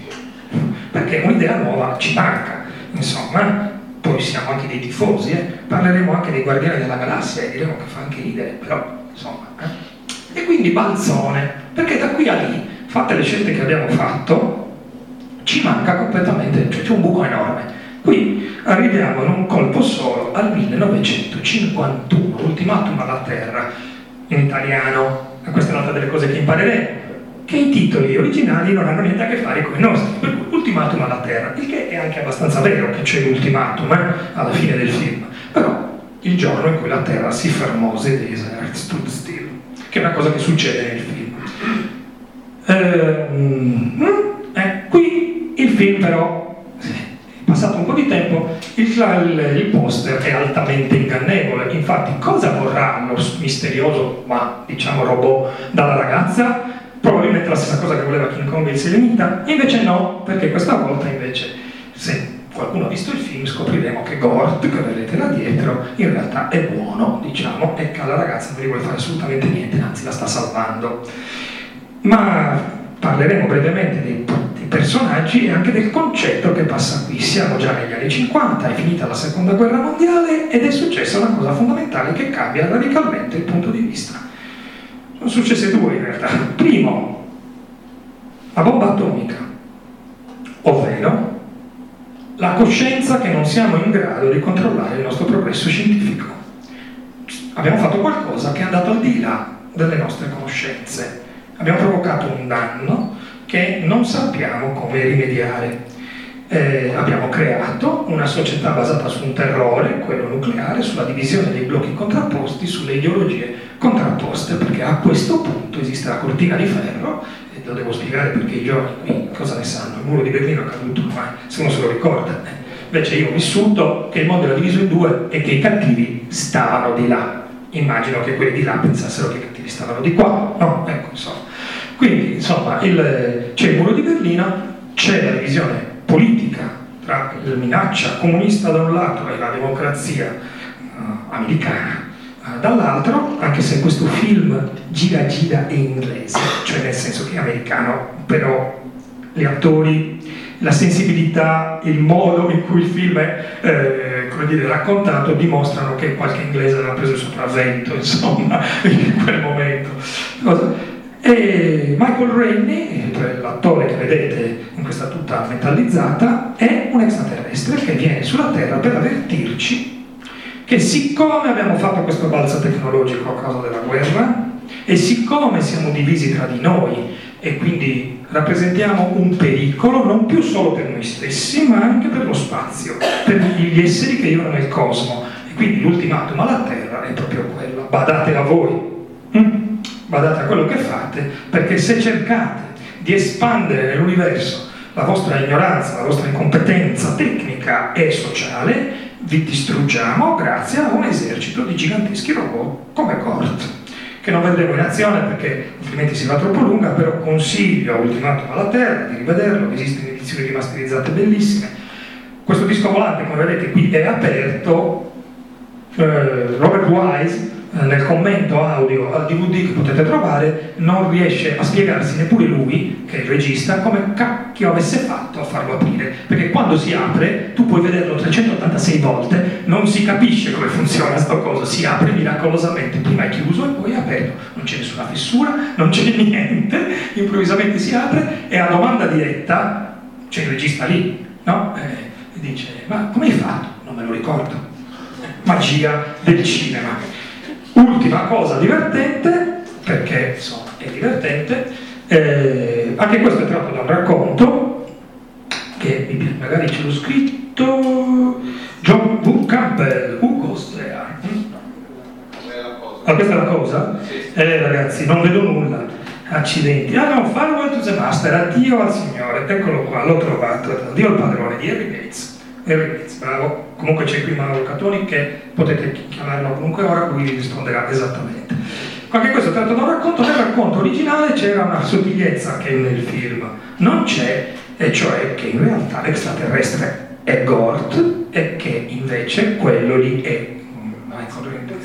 perché un'idea nuova ci manca, insomma. Poi siamo anche dei tifosi, eh? Parleremo anche dei Guardiani della Galassia e diremo che fa anche ridere, però insomma, eh? E quindi balzone, perché da qui a lì, fatte le scelte che abbiamo fatto, ci manca completamente, cioè c'è un buco enorme. Qui arriviamo in un colpo solo al millenovecentocinquantuno, Ultimatum alla Terra, in italiano, e questa è un'altra delle cose che impareremo, che i titoli originali non hanno niente a che fare con i nostri, per cui Ultimatum alla Terra, il che è anche abbastanza vero che c'è l'ultimatum eh, alla fine del film, però il giorno in cui la Terra si fermò, se desa, stood still, che è una cosa che succede nel film. Eh, eh, qui il film però è passato un po' di tempo, il, il, il poster è altamente ingannevole. Infatti cosa vorrà lo misterioso, ma diciamo robot, dalla ragazza? Probabilmente la stessa cosa che voleva King Kong e il Selenita. Invece no, perché questa volta invece, se qualcuno ha visto il film, scopriremo che Gort, che vedete là dietro, in realtà è buono, diciamo, e che alla ragazza non gli vuole fare assolutamente niente, anzi la sta salvando. Ma parleremo brevemente dei, dei personaggi e anche del concetto che passa qui. Siamo già negli anni cinquanta, è finita la seconda guerra mondiale ed è successa una cosa fondamentale che cambia radicalmente il punto di vista. Sono successe due in realtà. Primo, la bomba atomica, ovvero la coscienza che non siamo in grado di controllare il nostro progresso scientifico. Abbiamo fatto qualcosa che è andato al di là delle nostre conoscenze. Abbiamo provocato un danno che non sappiamo come rimediare. Eh, abbiamo creato una società basata su un terrore, quello nucleare, sulla divisione dei blocchi contrapposti, sulle ideologie contrapposte, perché a questo punto esiste la cortina di ferro, e lo devo spiegare perché i giovani qui cosa ne sanno, il muro di Berlino è caduto ormai, se uno se lo ricorda. Invece io ho vissuto che il mondo era diviso in due e che i cattivi stavano di là. Immagino che quelli di là pensassero che i cattivi stavano di qua, no? Ecco, insomma. Quindi, insomma, il, c'è il muro di Berlino, c'è la divisione politica tra la minaccia comunista da un lato e la democrazia uh, americana uh, dall'altro, anche se questo film gira gira in inglese, cioè nel senso che è americano, però gli attori, la sensibilità, il modo in cui il film è eh, come dire, raccontato dimostrano che qualche inglese aveva preso il sopravvento, insomma, in quel momento. E Michael Rainey, l'attore che vedete in questa tuta metallizzata, è un extraterrestre che viene sulla Terra per avvertirci che, siccome abbiamo fatto questo balzo tecnologico a causa della guerra e siccome siamo divisi tra di noi e quindi rappresentiamo un pericolo non più solo per noi stessi ma anche per lo spazio, per gli esseri che vivono nel cosmo, e quindi l'ultimatum alla Terra è proprio quello: badate a voi, badate a quello che fate, perché se cercate di espandere nell'universo la vostra ignoranza, la vostra incompetenza tecnica e sociale, vi distruggiamo grazie a un esercito di giganteschi robot come Gort, che non vedremo in azione perché altrimenti si va troppo lunga, però consiglio a Ultimatum alla Terra di rivederlo, esistono edizioni rimasterizzate bellissime. Questo disco volante, come vedete qui, è aperto. eh, Robert Wise nel commento audio al D V D che potete trovare, non riesce a spiegarsi neppure lui, che è il regista, come cacchio avesse fatto a farlo aprire, perché quando si apre tu puoi vederlo trecentottantasei volte, non si capisce come funziona sta cosa, si apre miracolosamente, prima è chiuso e poi è aperto, non c'è nessuna fessura, non c'è niente, improvvisamente si apre e a domanda diretta c'è il regista lì, no? E dice, ma come hai fatto? Non me lo ricordo. Magia del cinema. Ultima cosa divertente, perché insomma è divertente, eh, anche questo è tratto da un racconto che magari ce l'ho scritto, John V. Campbell, Who Goes There? Ah, questa è la cosa? Eh ragazzi, non vedo nulla, accidenti. Ah no, Farewell to the Master, addio al Signore, eccolo qua, l'ho trovato, addio al padrone di Harry Gates. Bravo. Comunque c'è qui Mauro Catoni che potete chiamarlo comunque ora, lui vi risponderà esattamente. Anche questo è tratto da un racconto, nel racconto originale c'era una sottigliezza che nel film non c'è, e cioè che in realtà l'extraterrestre è Gort e che invece quello lì è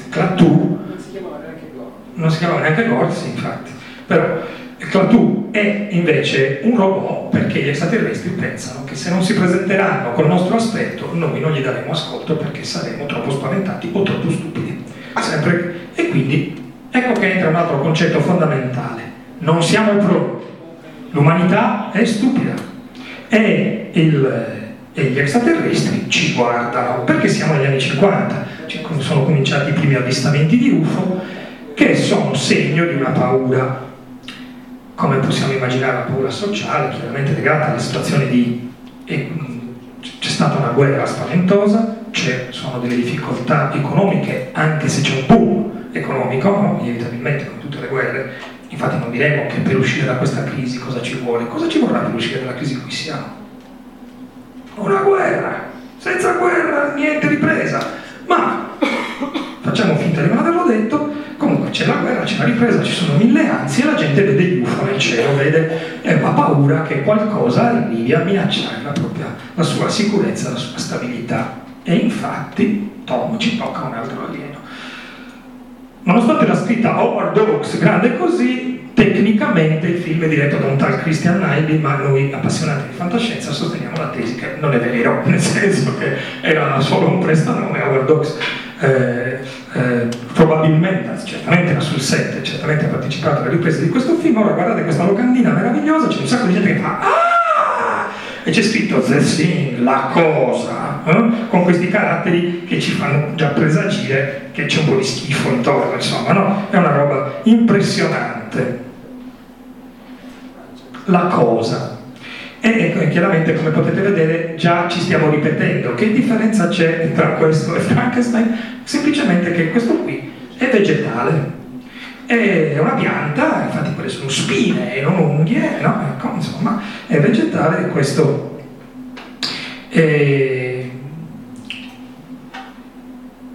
Klaatu. Non si chiamava neanche Gort. Non si chiamava neanche Gort, sì, infatti. Però Klaatu è invece un robot, perché gli extraterrestri pensano che se non si presenteranno col nostro aspetto noi non gli daremo ascolto perché saremo troppo spaventati o troppo stupidi. Sempre. E quindi ecco che entra un altro concetto fondamentale. Non siamo pronti. L'umanità è stupida. E, il, e gli extraterrestri ci guardano, perché siamo negli anni cinquanta. Sono cominciati i primi avvistamenti di U F O che sono segno di una paura, come possiamo immaginare, una paura sociale, chiaramente legata alla situazione di... c'è stata una guerra spaventosa, c'è, sono delle difficoltà economiche, anche se c'è un boom economico, inevitabilmente come tutte le guerre, infatti non diremo che per uscire da questa crisi cosa ci vuole, cosa ci vorrà per uscire dalla crisi in cui siamo? Una guerra! Senza guerra niente ripresa! Ma facciamo finta di non averlo detto. Comunque c'è la guerra, c'è la ripresa, ci sono mille ansie e la gente vede gli U F O nel cielo, vede e ha paura che qualcosa arrivi a minacciare la, propria, la sua sicurezza, la sua stabilità. E infatti, Tom ci tocca un altro alieno. Nonostante la scritta Howard Hawks grande così, tecnicamente il film è diretto da un tal Christian Nyby, ma noi appassionati di fantascienza sosteniamo la tesi che non è vero, nel senso che era solo un prestanome Howard Hawks. Eh, eh, probabilmente, certamente era sul set, certamente ha partecipato alle riprese di questo film. Ora guardate questa locandina meravigliosa, c'è un sacco di gente che fa ah! E c'è scritto The Thing, la cosa, eh? Con questi caratteri che ci fanno già presagire che c'è un po' di schifo intorno, insomma, no? È una roba impressionante. La cosa. E chiaramente, come potete vedere, già ci stiamo ripetendo. Che differenza c'è tra questo e Frankenstein? Semplicemente che questo qui è vegetale, è una pianta, infatti quelle sono spine e non unghie, no? Ecco, insomma, è vegetale e questo è...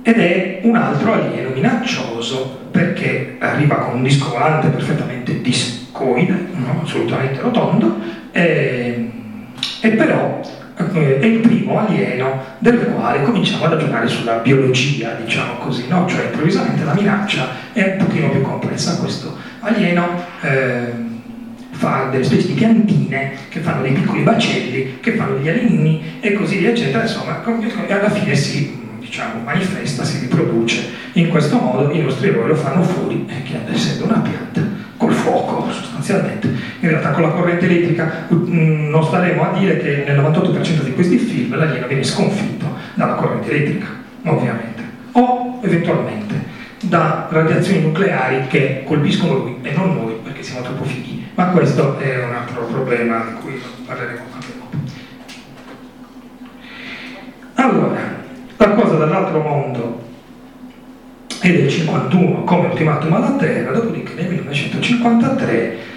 ed è un altro alieno minaccioso perché arriva con un disco volante perfettamente discoide, no? Assolutamente rotondo. E, e però è il primo alieno del quale cominciamo a ragionare sulla biologia, diciamo così, no? Cioè improvvisamente la minaccia è un pochino più complessa. Questo alieno eh, fa delle specie di piantine che fanno dei piccoli bacelli, che fanno degli arenini e così via eccetera, insomma, e alla fine si diciamo, manifesta, si riproduce. In questo modo i nostri eroi lo fanno fuori, che essendo una pianta, col fuoco sostanzialmente. In realtà con la corrente elettrica non staremo a dire che nel novantotto per cento di questi film l'alieno viene sconfitto dalla corrente elettrica, ovviamente, o eventualmente da radiazioni nucleari che colpiscono lui e non noi perché siamo troppo fighi, ma questo è un altro problema di cui parleremo anche dopo. Allora, la cosa dall'altro mondo è del cinquantuno come Ultimatum alla Terra, dopodiché nel millenovecentocinquantatré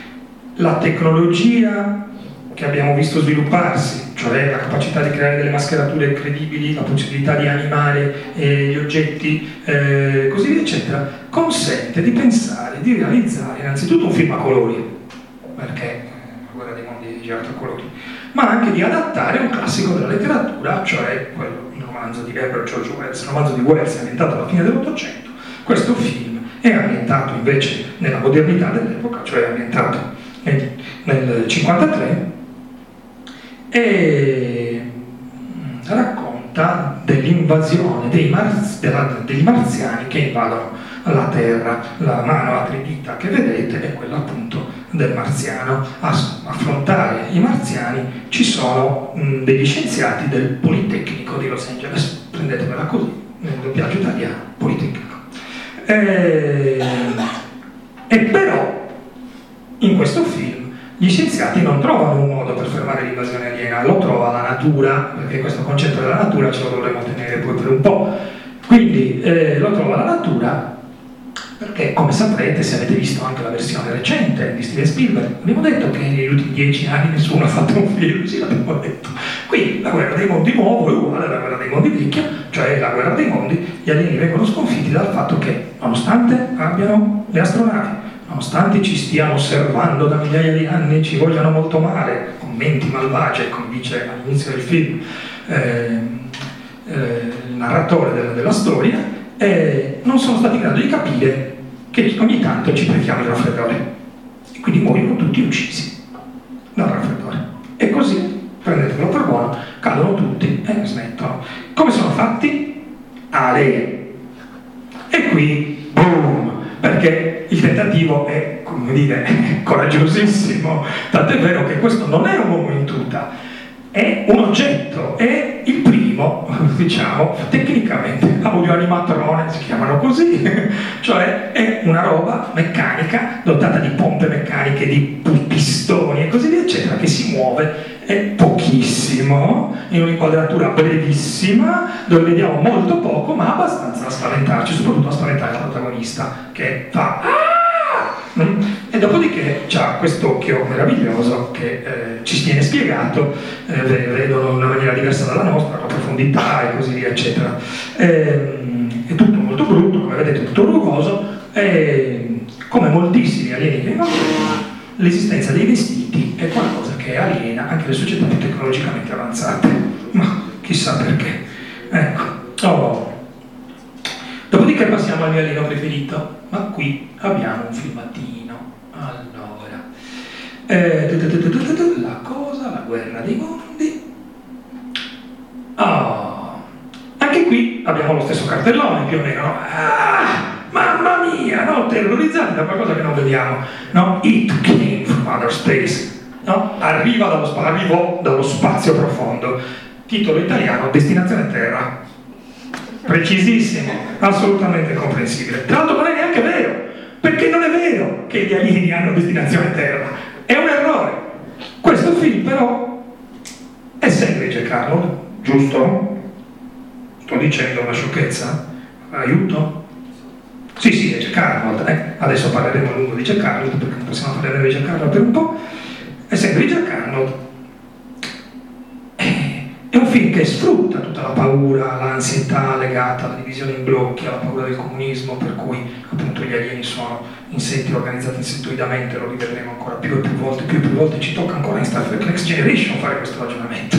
la tecnologia che abbiamo visto svilupparsi, cioè la capacità di creare delle mascherature incredibili, la possibilità di animare eh, gli oggetti, eh, così via, eccetera, consente di pensare, di realizzare innanzitutto un film a colori, perché eh, la guerra dei mondi è girato a colori, ma anche di adattare un classico della letteratura, cioè quello, il romanzo di Georges Méliès, il romanzo di Wells, inventato alla fine dell'Ottocento, questo film è ambientato invece nella modernità dell'epoca, cioè è ambientato nel, nel cinquantatré, e racconta dell'invasione dei marz, della, degli marziani che invadono la Terra. La mano a tre dita che vedete è quella appunto del marziano. A affrontare i marziani ci sono mh, degli scienziati del Politecnico di Los Angeles, prendetevela così, nel doppiaggio italiano, Politecnico. E, e però in questo film gli scienziati non trovano un modo per fermare l'invasione aliena, lo trova la natura, perché questo concetto della natura ce lo dovremmo tenere poi per un po'. Quindi eh, lo trova la natura, perché come saprete, se avete visto anche la versione recente di Steven Spielberg, abbiamo detto che negli ultimi dieci anni nessuno ha fatto un film, sì, l'abbiamo detto. Quindi la guerra dei mondi nuovo è uguale alla guerra dei mondi vecchia, cioè la guerra dei mondi, gli alieni vengono sconfitti dal fatto che, nonostante abbiano le astronavi, nonostante ci stiano osservando da migliaia di anni, ci vogliono molto male, con menti malvagie, come dice all'inizio del film eh, eh, il narratore della, della storia, eh, non sono stati in grado di capire che ogni tanto ci becchiamo il raffreddore. E quindi muoiono tutti uccisi dal raffreddore. E così, prendetelo per buono, cadono tutti e smettono. Come sono fatti? Alee. E qui, boom! Perché il tentativo è, come dire, coraggiosissimo, tant'è vero che questo non è un uomo in tuta, è un oggetto, è il primo, diciamo, tecnicamente audio animatrone, si chiamano così, cioè è una roba meccanica dotata di pompe meccaniche, di pistoni e così via, eccetera, che si muove, è pochissimo, in un'inquadratura brevissima, dove vediamo molto poco, ma abbastanza da spaventarci, soprattutto a spaventare la protagonista, che fa ah! mm? E dopodiché c'ha quest'occhio meraviglioso che eh, ci viene spiegato, eh, vedono in una maniera diversa dalla nostra, la profondità e così via, eccetera. Ehm, è tutto molto brutto, come vedete, tutto rugoso, e come moltissimi alieni che incontriamo, l'esistenza dei vestiti è qualcosa che aliena anche le società più tecnologicamente avanzate, ma chissà perché. Ecco. Oh. Dopodiché passiamo al mio alieno preferito, ma qui abbiamo un filmatino. Allora, eh, La Cosa, la guerra dei mondi. Oh. Anche qui abbiamo lo stesso cartellone, più o meno. No? Ah! Mamma mia, no? Terrorizzati da qualcosa che non vediamo, no? It Came from Outer Space, no? Arriva dallo, sp- arrivò dallo spazio profondo. Titolo italiano, Destinazione Terra. Precisissimo, assolutamente comprensibile. Tra l'altro non è neanche vero, perché non è vero che gli alieni hanno Destinazione Terra. È un errore. Questo film però è sempre Jack Arnold, giusto? Sto dicendo una sciocchezza? Aiuto? Sì, sì, è Jack Arnold, eh. Adesso parleremo a lungo di Jack Arnold, perché non possiamo parlare di Jack Arnold per un po'. È sempre Jack Arnold. È un film che sfrutta tutta la paura, l'ansietà legata alla divisione in blocchi, alla paura del comunismo, per cui appunto gli alieni sono insetti organizzati insettoidamente, lo rivedremo ancora più e più volte, più e più volte, ci tocca ancora in Star Trek Next Generation fare questo ragionamento.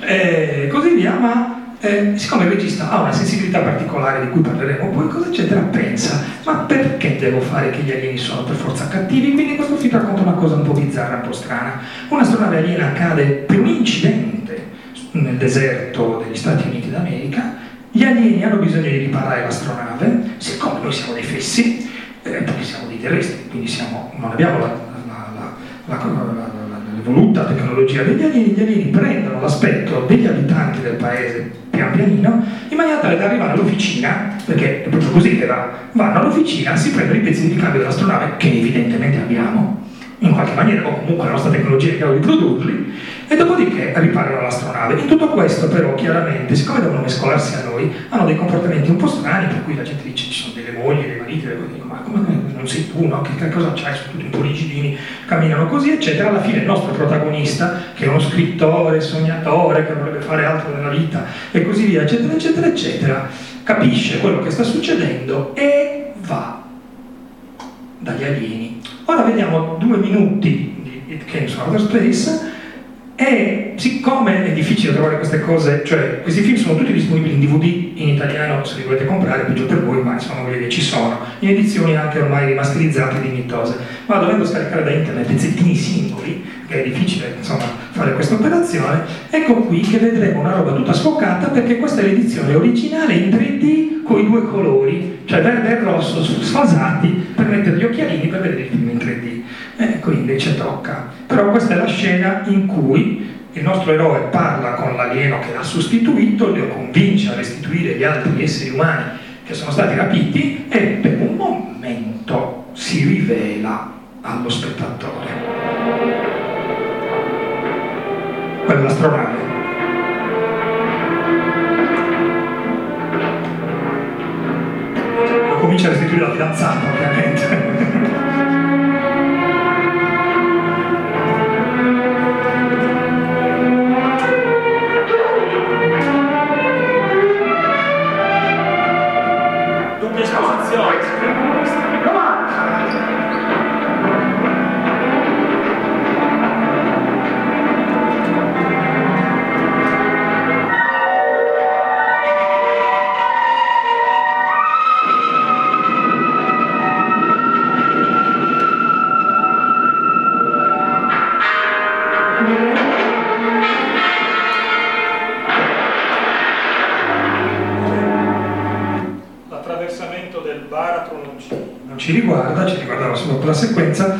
E così via, ma... Eh, siccome il regista ha una sensibilità particolare di cui parleremo poi, cosa eccetera, pensa, ma perché devo fare che gli alieni sono per forza cattivi? Quindi questo film racconta una cosa un po' bizzarra, un po' strana. Un'astronave aliena cade per un incidente nel deserto degli Stati Uniti d'America, gli alieni hanno bisogno di riparare l'astronave, siccome noi siamo dei fessi, eh, perché siamo dei terrestri, quindi siamo, non abbiamo la, la, la, la, la, la l'evoluta tecnologia degli alieni, gli alieni prendono l'aspetto degli abitanti del paese pian pianino, in maniera tale da arrivare all'officina, perché è proprio così che va, vanno all'officina, si prendono i pezzi di ricambio dell'astronave, che evidentemente abbiamo, in qualche maniera, o comunque la nostra tecnologia è in grado di produrli, e dopodiché riparano l'astronave. In tutto questo però, chiaramente, siccome devono mescolarsi a noi, hanno dei comportamenti un po' strani, per cui la gente dice ci sono delle mogli, dei mariti, e dico ma come non sei tu, no? Che cosa c'hai? Sono tutti un po' rigidini, camminano così, eccetera. Alla fine il nostro protagonista, che è uno scrittore, sognatore, che vorrebbe fare altro nella vita, e così via, eccetera, eccetera, eccetera, capisce quello che sta succedendo e va dagli alieni. Ora vediamo due minuti di It Came from Outer Space. E siccome è difficile trovare queste cose, cioè questi film sono tutti disponibili in D V D in italiano, se li volete comprare, peggio per voi, ma insomma ci sono, in edizioni anche ormai rimasterizzate e dignitose, ma dovendo scaricare da internet pezzettini singoli, che è difficile insomma fare questa operazione, ecco qui che vedremo una roba tutta sfocata, perché questa è l'edizione originale in tre D con i due colori, cioè verde e rosso sfasati, per mettere gli occhialini per vedere il film in tre D. Eh, quindi c'è tocca. Però questa è la scena in cui il nostro eroe parla con l'alieno che l'ha sostituito, lo convince a restituire gli altri esseri umani che sono stati rapiti e per un momento si rivela allo spettatore. Quella è l'astronave. Lo comincia a restituire la fidanzata, ovviamente. Sequenza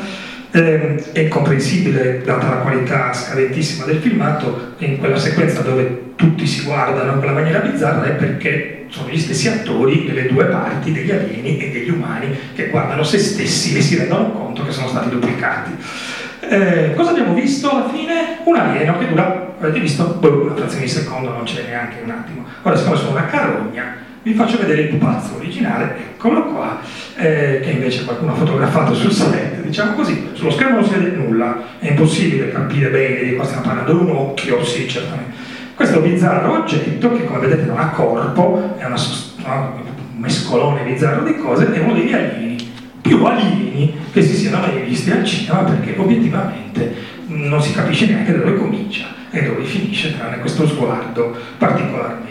eh, è incomprensibile data la qualità scadentissima del filmato. In quella sequenza dove tutti si guardano in quella maniera bizzarra è perché sono gli stessi attori delle due parti, degli alieni e degli umani, che guardano se stessi e si rendono conto che sono stati duplicati. Eh, cosa abbiamo visto alla fine? Un alieno che dura, avete visto, una frazione di secondo, non c'è neanche un attimo. Ora, siccome sono una carogna, vi faccio vedere il pupazzo originale, eccolo qua, eh, che invece qualcuno ha fotografato sul set, diciamo così. Sullo schermo non si vede nulla, è impossibile capire bene di cosa stiamo parlando, un occhio, sì, certamente. Questo bizzarro oggetto, che come vedete non ha corpo, è una, no, un mescolone bizzarro di cose, è uno degli alieni, più alieni che si siano mai visti al cinema, perché obiettivamente non si capisce neanche da dove comincia e dove finisce, tranne questo sguardo particolarmente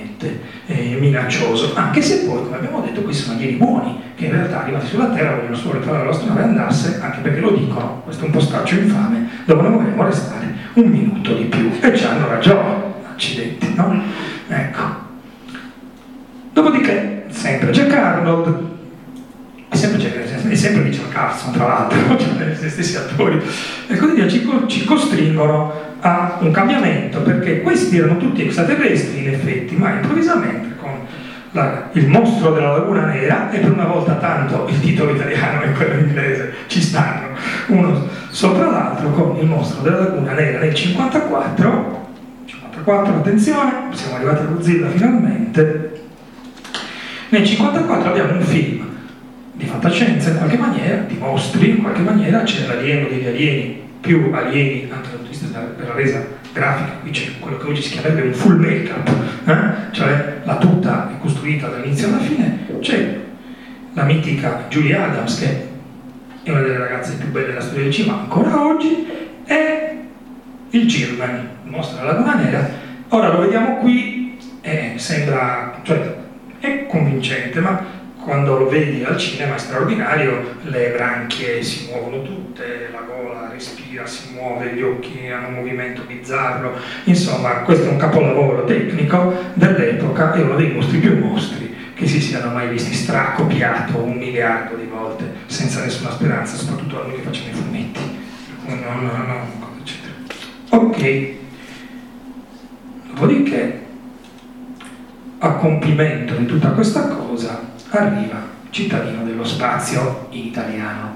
Eh, minaccioso, anche se poi, come abbiamo detto, qui sono alieni buoni che in realtà arrivati sulla Terra vogliono solo ritornare all'astronave e andarsene, anche perché lo dicono, questo è un postaccio infame, dove non vogliamo restare un minuto di più, e ci hanno ragione, accidenti, no? Ecco. Dopodiché, sempre Jack Arnold, è sempre, è sempre Richard Carson, tra l'altro, cioè gli stessi attori, e quindi ci, ci costringono a un cambiamento, perché questi erano tutti extraterrestri in effetti, ma improvvisamente con la, Il mostro della laguna nera, e per una volta tanto il titolo italiano e quello inglese ci stanno uno sopra l'altro, con Il mostro della laguna nera nel cinquantaquattro, cinquantaquattro, attenzione, siamo arrivati a Godzilla finalmente. Nel cinquantaquattro abbiamo un film di fantascienza in qualche maniera, di mostri in qualche maniera, c'è l'alieno degli alieni, più alieni, anche dal punto di vista della resa grafica, qui c'è quello che oggi si chiamerebbe un full make-up, eh? Cioè la tuta è costruita dall'inizio alla fine, c'è la mitica Julie Adams, che è una delle ragazze più belle della storia del cinema ancora oggi, e il Girman, mostra la laguna nera. Ora lo vediamo qui e sembra, cioè è convincente, ma quando lo vedi al cinema è straordinario, le branchie si muovono tutte, la gola respira, si muove, gli occhi hanno un movimento bizzarro, insomma questo è un capolavoro tecnico dell'epoca e uno dei mostri più mostri che si siano mai visti, stracopiato un miliardo di volte senza nessuna speranza, soprattutto a noi che facciamo i fumetti, no, no, no, eccetera. Ok, dopodiché a compimento di tutta questa cosa arriva Cittadino dello spazio in italiano,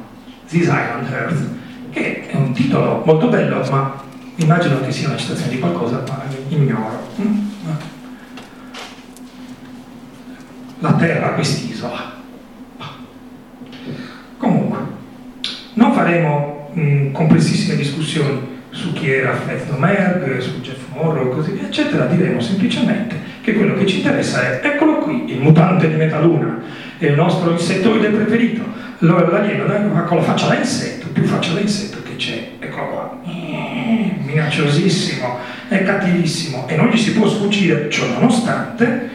This Island Earth, che è un titolo molto bello, ma immagino che sia una citazione di qualcosa, ma ignoro. La Terra, quest'isola. Comunque, non faremo mh, complessissime discussioni su chi era Fritz Lang, su Jeff Morrow, così via, eccetera. Diremo semplicemente che quello che ci interessa è, eccolo qui, il mutante di Metaluna, è il nostro insettoide preferito, l'alieno, con la faccia da insetto, più faccia da insetto che c'è, eccolo qua, minacciosissimo, è cattivissimo e non gli si può sfuggire, ciò nonostante,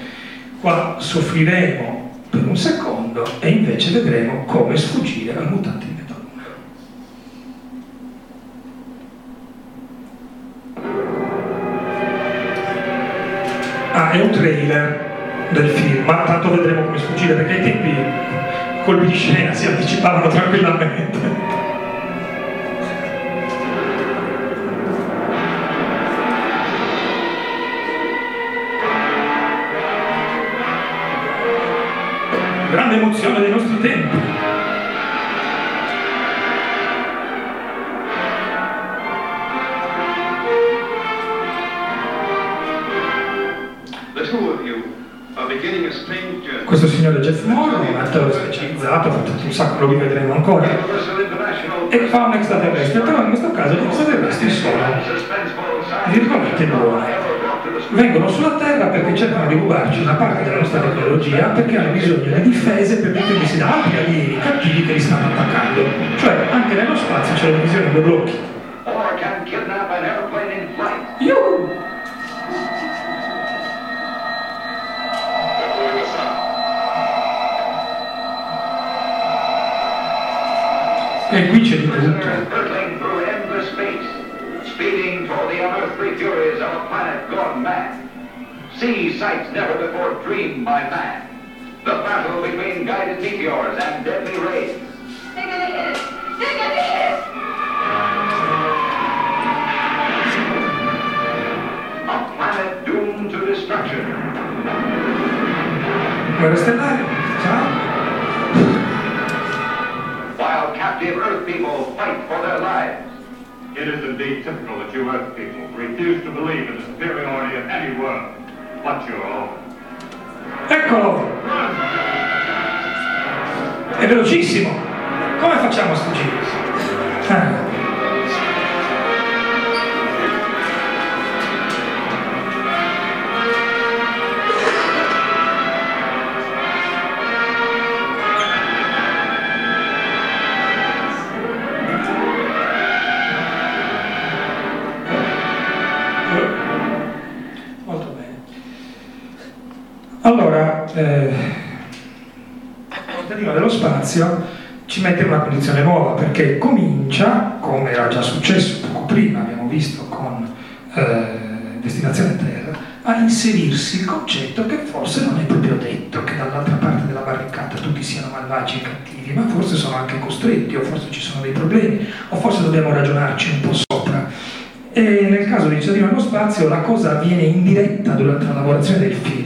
qua soffriremo per un secondo e invece vedremo come sfuggire al mutante di Metaluna. Ah, è un trailer del film, ma tanto vedremo come sfuggire, perché ai tempi colpi di scena si anticipavano tranquillamente. Grande emozione dei nostri tempi. Questo signore Jeff Morrow è un attore specializzato, ha fatto un sacco, lo vedremo ancora. E fa un extraterrestre, però in questo caso gli extraterrestri sono virgolette buone. Vengono sulla Terra perché cercano di rubarci una parte della nostra tecnologia, perché hanno bisogno delle difese per difendersi da altri alieni cattivi che li stanno attaccando. Cioè, anche nello spazio c'è la divisione dei blocchi. Yuhu! E qui c'è di tutto. Guerra stellare, ciao. While captive Earth people fight for their lives. It is indeed typical that you Earth people refuse to believe in the superiority of any world but your own. Eccolo! È velocissimo! Come facciamo a sfuggire? Ah. Allora, eh, l'arrivo dello spazio ci mette in una condizione nuova, perché comincia, come era già successo poco prima, abbiamo visto con eh, Destinazione Terra, a inserirsi il concetto che forse non è proprio detto che dall'altra parte della barricata tutti siano malvagi e cattivi, ma forse sono anche costretti, o forse ci sono dei problemi, o forse dobbiamo ragionarci un po' sopra. E nel caso di Cittadino nello Spazio la cosa avviene in diretta durante la lavorazione del film.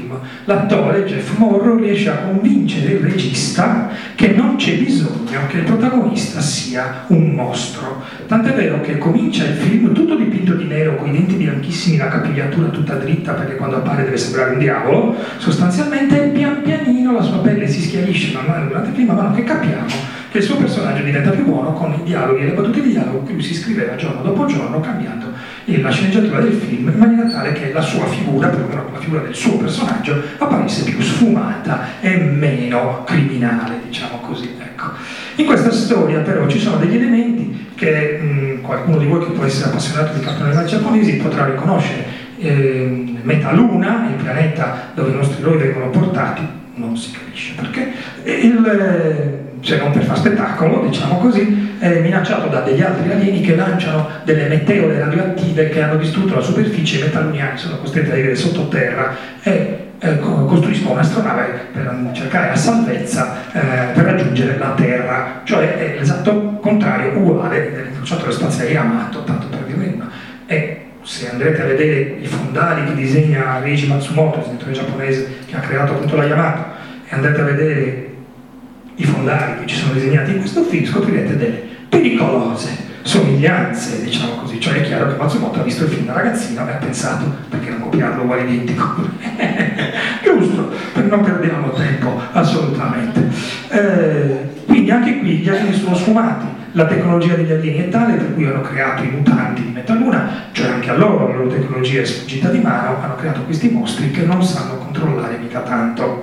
L'attore Jeff Morrow riesce a convincere il regista che non c'è bisogno che il protagonista sia un mostro. Tant'è vero che comincia il film tutto dipinto di nero, con i denti bianchissimi, la capigliatura tutta dritta perché quando appare deve sembrare un diavolo, sostanzialmente pian pianino la sua pelle si schiarisce man mano durante il film, man mano che capiamo che il suo personaggio diventa più buono con i dialoghi e le battute di dialogo che lui si scriveva giorno dopo giorno, cambiando la sceneggiatura del film in maniera tale che la sua figura, perlomeno la figura del suo personaggio, apparisse più sfumata e meno criminale, diciamo così. Ecco. In questa storia però ci sono degli elementi che mh, qualcuno di voi che può essere appassionato di cartoni animati giapponesi potrà riconoscere. Eh, Metaluna, il pianeta dove i nostri eroi vengono portati, non si capisce perché, il... se non per far spettacolo, diciamo così, è minacciato da degli altri alieni che lanciano delle meteore radioattive che hanno distrutto la superficie. I metaluniani sono costretti a vivere sottoterra e eh, costruiscono un'astronave per cercare la salvezza eh, per raggiungere la Terra, cioè è l'esatto contrario, uguale dell'incrociatore spaziale amato, tanto per dirne una. E se andrete a vedere i fondali che disegna Reiji Matsumoto, il direttore giapponese che ha creato appunto la Yamato, e andrete a vedere i fondali che ci sono disegnati in questo film, scoprirete delle pericolose somiglianze, diciamo così. Cioè è chiaro che Matsumoto ha visto il film da ragazzino e ha pensato, perché non copiarlo uguale identico? Giusto, non perdiamo tempo, assolutamente. Eh, quindi anche qui gli alieni sono sfumati. La tecnologia degli alieni è tale per cui hanno creato i mutanti di Metaluna, cioè anche a loro la loro tecnologia è sfuggita di mano, hanno creato questi mostri che non sanno controllare mica tanto.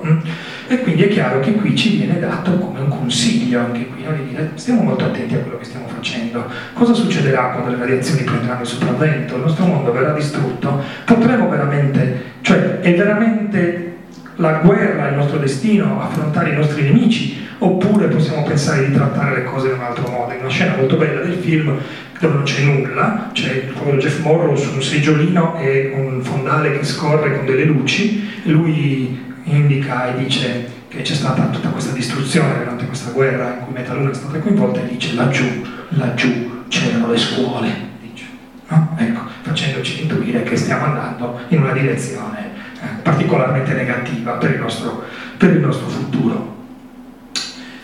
E quindi è chiaro che qui ci viene dato come un consiglio, anche qui, no? Di dire, stiamo molto attenti a quello che stiamo facendo. Cosa succederà quando le radiazioni prenderanno il sopravvento? Il nostro mondo verrà distrutto? Potremo veramente, cioè è veramente la guerra il nostro destino, affrontare i nostri nemici? Oppure possiamo pensare di trattare le cose in un altro modo? In una scena molto bella del film dove non c'è nulla, c'è proprio Jeff Morrow su un seggiolino e un fondale che scorre con delle luci, lui indica e dice che c'è stata tutta questa distruzione durante questa guerra in cui Metaluna è stata coinvolta e dice laggiù, laggiù c'erano le scuole, dice, no? Ecco, facendoci intuire che stiamo andando in una direzione eh, particolarmente negativa per il nostro, per il nostro futuro.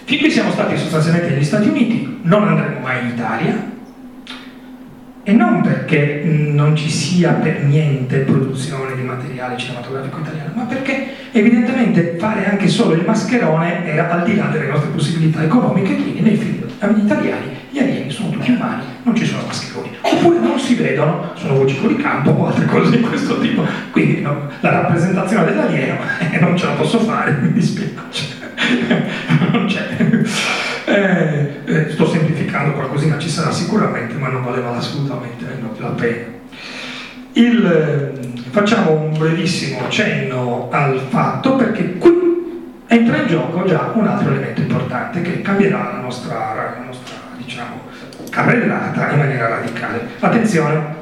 Finché siamo stati sostanzialmente negli Stati Uniti, non andremo mai in Italia, e non perché non ci sia per niente produzione di materiale cinematografico italiano, ma perché evidentemente fare anche solo il mascherone era al di là delle nostre possibilità economiche, quindi nei film italiani gli alieni sono tutti umani, non ci sono mascheroni, oppure non si vedono, sono voci fuori campo o altre cose di questo tipo, quindi no, la rappresentazione dell'alieno eh, non ce la posso fare, mi dispiace, non c'è. Eh, eh, sto semplificando, qualcosina ci sarà sicuramente, ma non valeva assolutamente la pena. Il, facciamo un brevissimo cenno al fatto, perché qui entra in gioco già un altro elemento importante che cambierà la nostra, la nostra diciamo, carrellata in maniera radicale. Attenzione,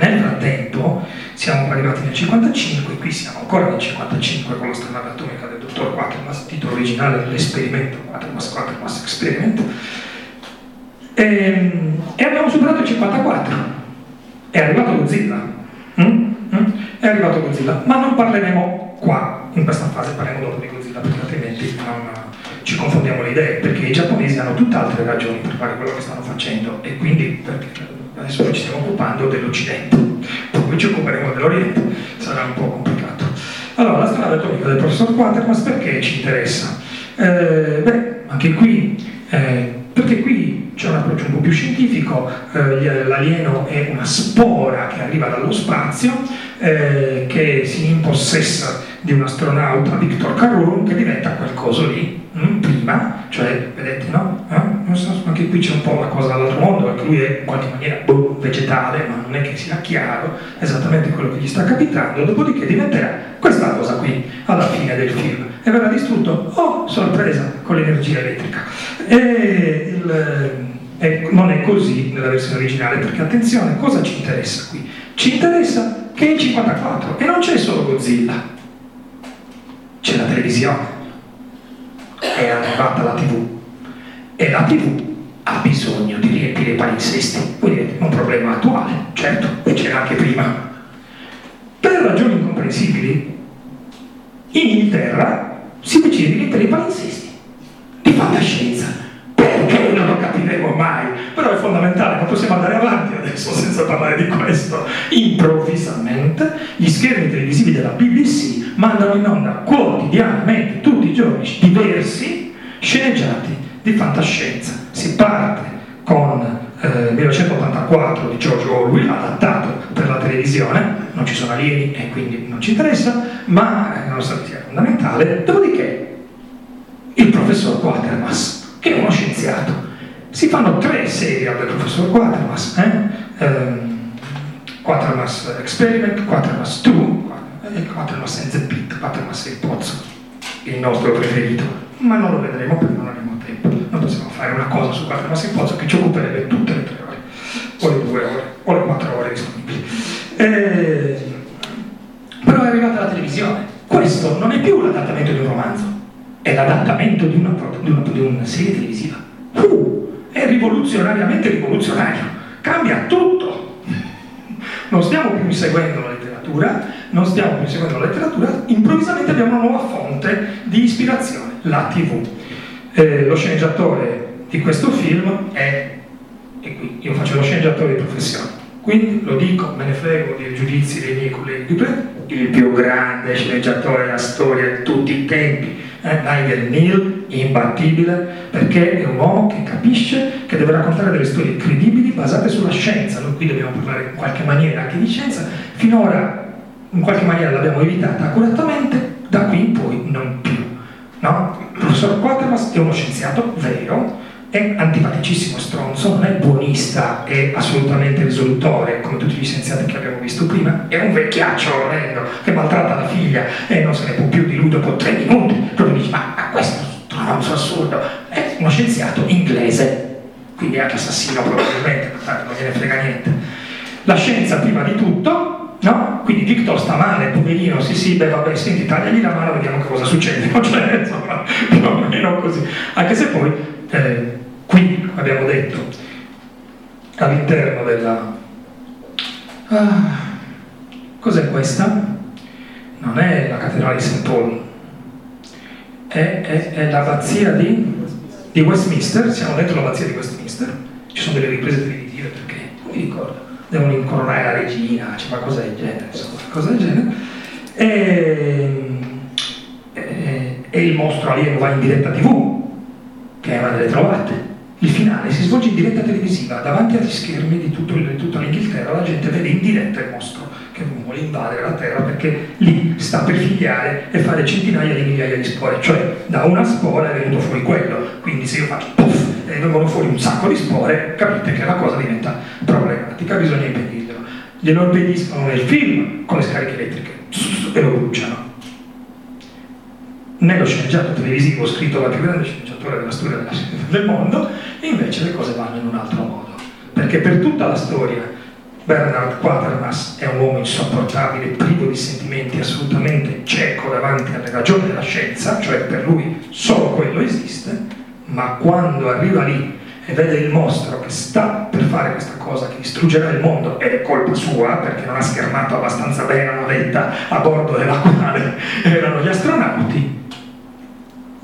nel frattempo siamo arrivati nel cinquantacinque, qui siamo ancora nel cinquantacinque con la stellata atomica del dottor Quatermass, titolo originale dell'esperimento Quatermass Quatermass Experiment, e, e abbiamo superato il cinquantaquattro, è arrivato Godzilla, mm? Mm? è arrivato Godzilla, ma non parleremo qua, in questa fase parleremo dopo di Godzilla, perché altrimenti non ci confondiamo le idee, perché i giapponesi hanno tutt'altre ragioni per fare quello che stanno facendo, e quindi perché adesso noi ci stiamo occupando dell'Occidente, poi ci occuperemo dell'Oriente, sarà un po' complicato. Allora, la strada atomica del professor Quatermass perché ci interessa? Eh, beh, anche qui, eh, perché qui c'è un approccio un po' più scientifico, eh, l'alieno è una spora che arriva dallo spazio, eh, che si impossessa di un astronauta, Victor Carrun, che diventa qualcosa lì, mh, prima, cioè, vedete, no? Eh? Anche qui c'è un po' una cosa all'altro mondo, perché lui è in qualche maniera boh, vegetale, ma non è che sia chiaro esattamente quello che gli sta capitando, dopodiché diventerà questa cosa qui alla fine del film e verrà distrutto, oh sorpresa, con l'energia elettrica. E il, eh, non è così nella versione originale, perché attenzione, cosa ci interessa qui? Ci interessa che il cinquantaquattro, e non c'è solo Godzilla, c'è la televisione, è arrivata la tivù. E la tivù ha bisogno di riempire i palinsesti, quindi è un problema attuale, certo, e c'era anche prima. Per ragioni incomprensibili, in Inghilterra si decide di riempire i palinsesti, di fare la scienza, perché non lo capiremo mai, però è fondamentale, non possiamo andare avanti adesso senza parlare di questo. Improvvisamente gli schermi televisivi della B B C mandano in onda quotidianamente, tutti i giorni, diversi sceneggiati di fantascienza. Si parte con eh, millenovecentottantaquattro di George Orwell, adattato per la televisione, non ci sono alieni e quindi non ci interessa, ma eh, non so se è fondamentale. Dopodiché il professor Quatermass, che è uno scienziato, si fanno tre serie del professor Quatermass, eh? ehm, Quatermass Experiment, Quatermass due e Quatermass and the Pit, Quatermass e il Pozzo, il nostro preferito, ma non lo vedremo perché non abbiamo tempo. Non possiamo fare una cosa su Quatermass in Pozzo che ci occuperebbe tutte le tre ore, o le due ore, o le quattro ore disponibili. Eh, però è arrivata la televisione. Questo non è più l'adattamento di un romanzo, è l'adattamento di una, di una, di una serie televisiva. Uh, è rivoluzionariamente rivoluzionario, cambia tutto. Non stiamo più seguendo la letteratura, non stiamo più seguendo la letteratura, improvvisamente abbiamo una nuova fonte di ispirazione, la tivù. Eh, lo sceneggiatore di questo film è, e qui io faccio lo sceneggiatore di professione, quindi lo dico, me ne frego dei giudizi dei miei colleghi, il più grande sceneggiatore della storia di tutti i tempi, eh, Nigel Neal, imbattibile, perché è un uomo che capisce che deve raccontare delle storie credibili basate sulla scienza. Noi qui dobbiamo parlare in qualche maniera anche di scienza, finora in qualche maniera l'abbiamo evitata accuratamente, da qui in poi non più. no? Il professor Quatermass è uno scienziato vero, è antipaticissimo stronzo, non è buonista e assolutamente risolutore come tutti gli scienziati che abbiamo visto prima, è un vecchiaccio orrendo che maltratta la figlia e non se ne può più di lui dopo tre minuti, proprio dici ma a questo stronzo assurdo, è uno scienziato inglese, quindi anche assassino probabilmente, non gliene frega niente. La scienza prima di tutto, no? Quindi Victor sta male, poverino, sì sì, beh vabbè, senti, tagliagli la mano, vediamo che cosa succede, cioè insomma, più o meno così, anche se poi... Eh, qui abbiamo detto all'interno della ah, cos'è questa? Non è la cattedrale di Saint Paul, è, è, è l'abbazia di, di Westminster, siamo dentro l'abbazia di Westminster, ci sono delle riprese di dire perché non mi ricordo, devono incoronare la regina, cioè ma cosa del genere, insomma, cosa del genere. E, e, e il mostro alieno va in diretta tivù, che è una delle trovate. Il finale si svolge in diretta televisiva, davanti agli schermi di, tutto, di tutta l'Inghilterra, la gente vede in diretta il mostro che vuole invadere la Terra perché lì sta per figliare e fare centinaia di migliaia di spore, cioè da una spora è venuto fuori quello, quindi se io faccio puff e vengono fuori un sacco di spore, capite che la cosa diventa problematica, bisogna impedirglielo. Glielo impediscono nel film con le scariche elettriche e lo bruciano. Nello sceneggiato televisivo scritto dal più grande sceneggiatore della storia del mondo, invece le cose vanno in un altro modo. Perché per tutta la storia Bernard Quatermass è un uomo insopportabile, privo di sentimenti, assolutamente cieco davanti alle ragioni della scienza, cioè per lui solo quello esiste, ma quando arriva lì e vede il mostro che sta per fare questa cosa che distruggerà il mondo ed è colpa sua perché non ha schermato abbastanza bene la navetta a bordo della quale erano gli astronauti,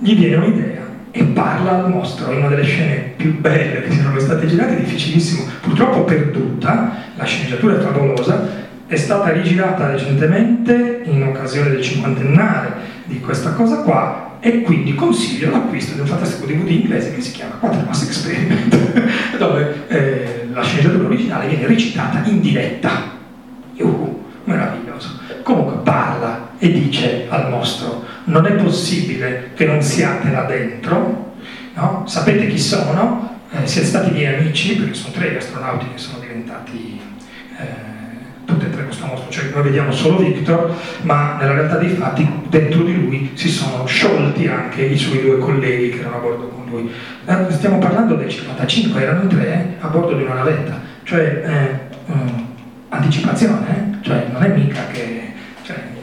gli viene un'idea e parla al mostro in una delle scene più belle che sono state girate, difficilissimo, purtroppo perduta, la sceneggiatura è favolosa, è stata rigirata recentemente in occasione del cinquantennale di questa cosa qua e quindi consiglio l'acquisto di un fantastico D V D inglese che si chiama Quatermass Experiment dove eh, la sceneggiatura originale viene recitata in diretta. Uh, meraviglioso. Comunque parla e dice al mostro: non è possibile che non siate là dentro, no? Sapete chi sono? Eh, siete stati miei amici, perché sono tre gli astronauti che sono diventati eh, tutti e tre questo mostro, cioè noi vediamo solo Victor, ma nella realtà dei fatti dentro di lui si sono sciolti anche i suoi due colleghi che erano a bordo con lui. Eh, stiamo parlando del cinquantacinque, erano in tre eh, a bordo di una navetta, cioè eh, eh, anticipazione, eh? Cioè non è mica che...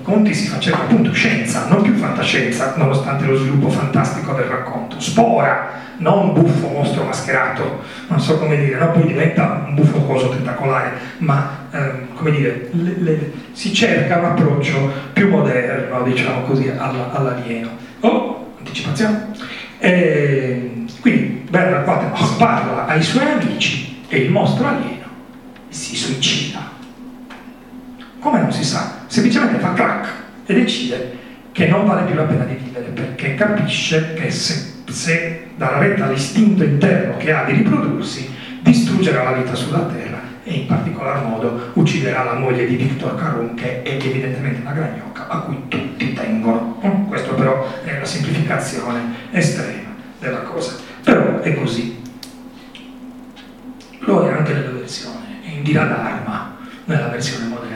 Conti si faceva appunto scienza, non più fantascienza, nonostante lo sviluppo fantastico del racconto. Spora, non buffo mostro mascherato, non so come dire, no? Poi diventa un buffo coso tentacolare, ma ehm, come dire, le, le, si cerca un approccio più moderno, diciamo così, alla, all'alieno. Oh, anticipazione. E, quindi Bernard Quatermass parla ai suoi amici e il mostro alieno si suicida. Come non si sa, semplicemente fa crack e decide che non vale più la pena di vivere perché capisce che se, se dà la retta all'istinto interno che ha di riprodursi, distruggerà la vita sulla Terra e in particolar modo ucciderà la moglie di Victor Carun, che è evidentemente una gragnocca a cui tutti tengono. Questo però è una semplificazione estrema della cosa, però è così. Lo è anche nella versione Indira Dharma, nella versione moderna,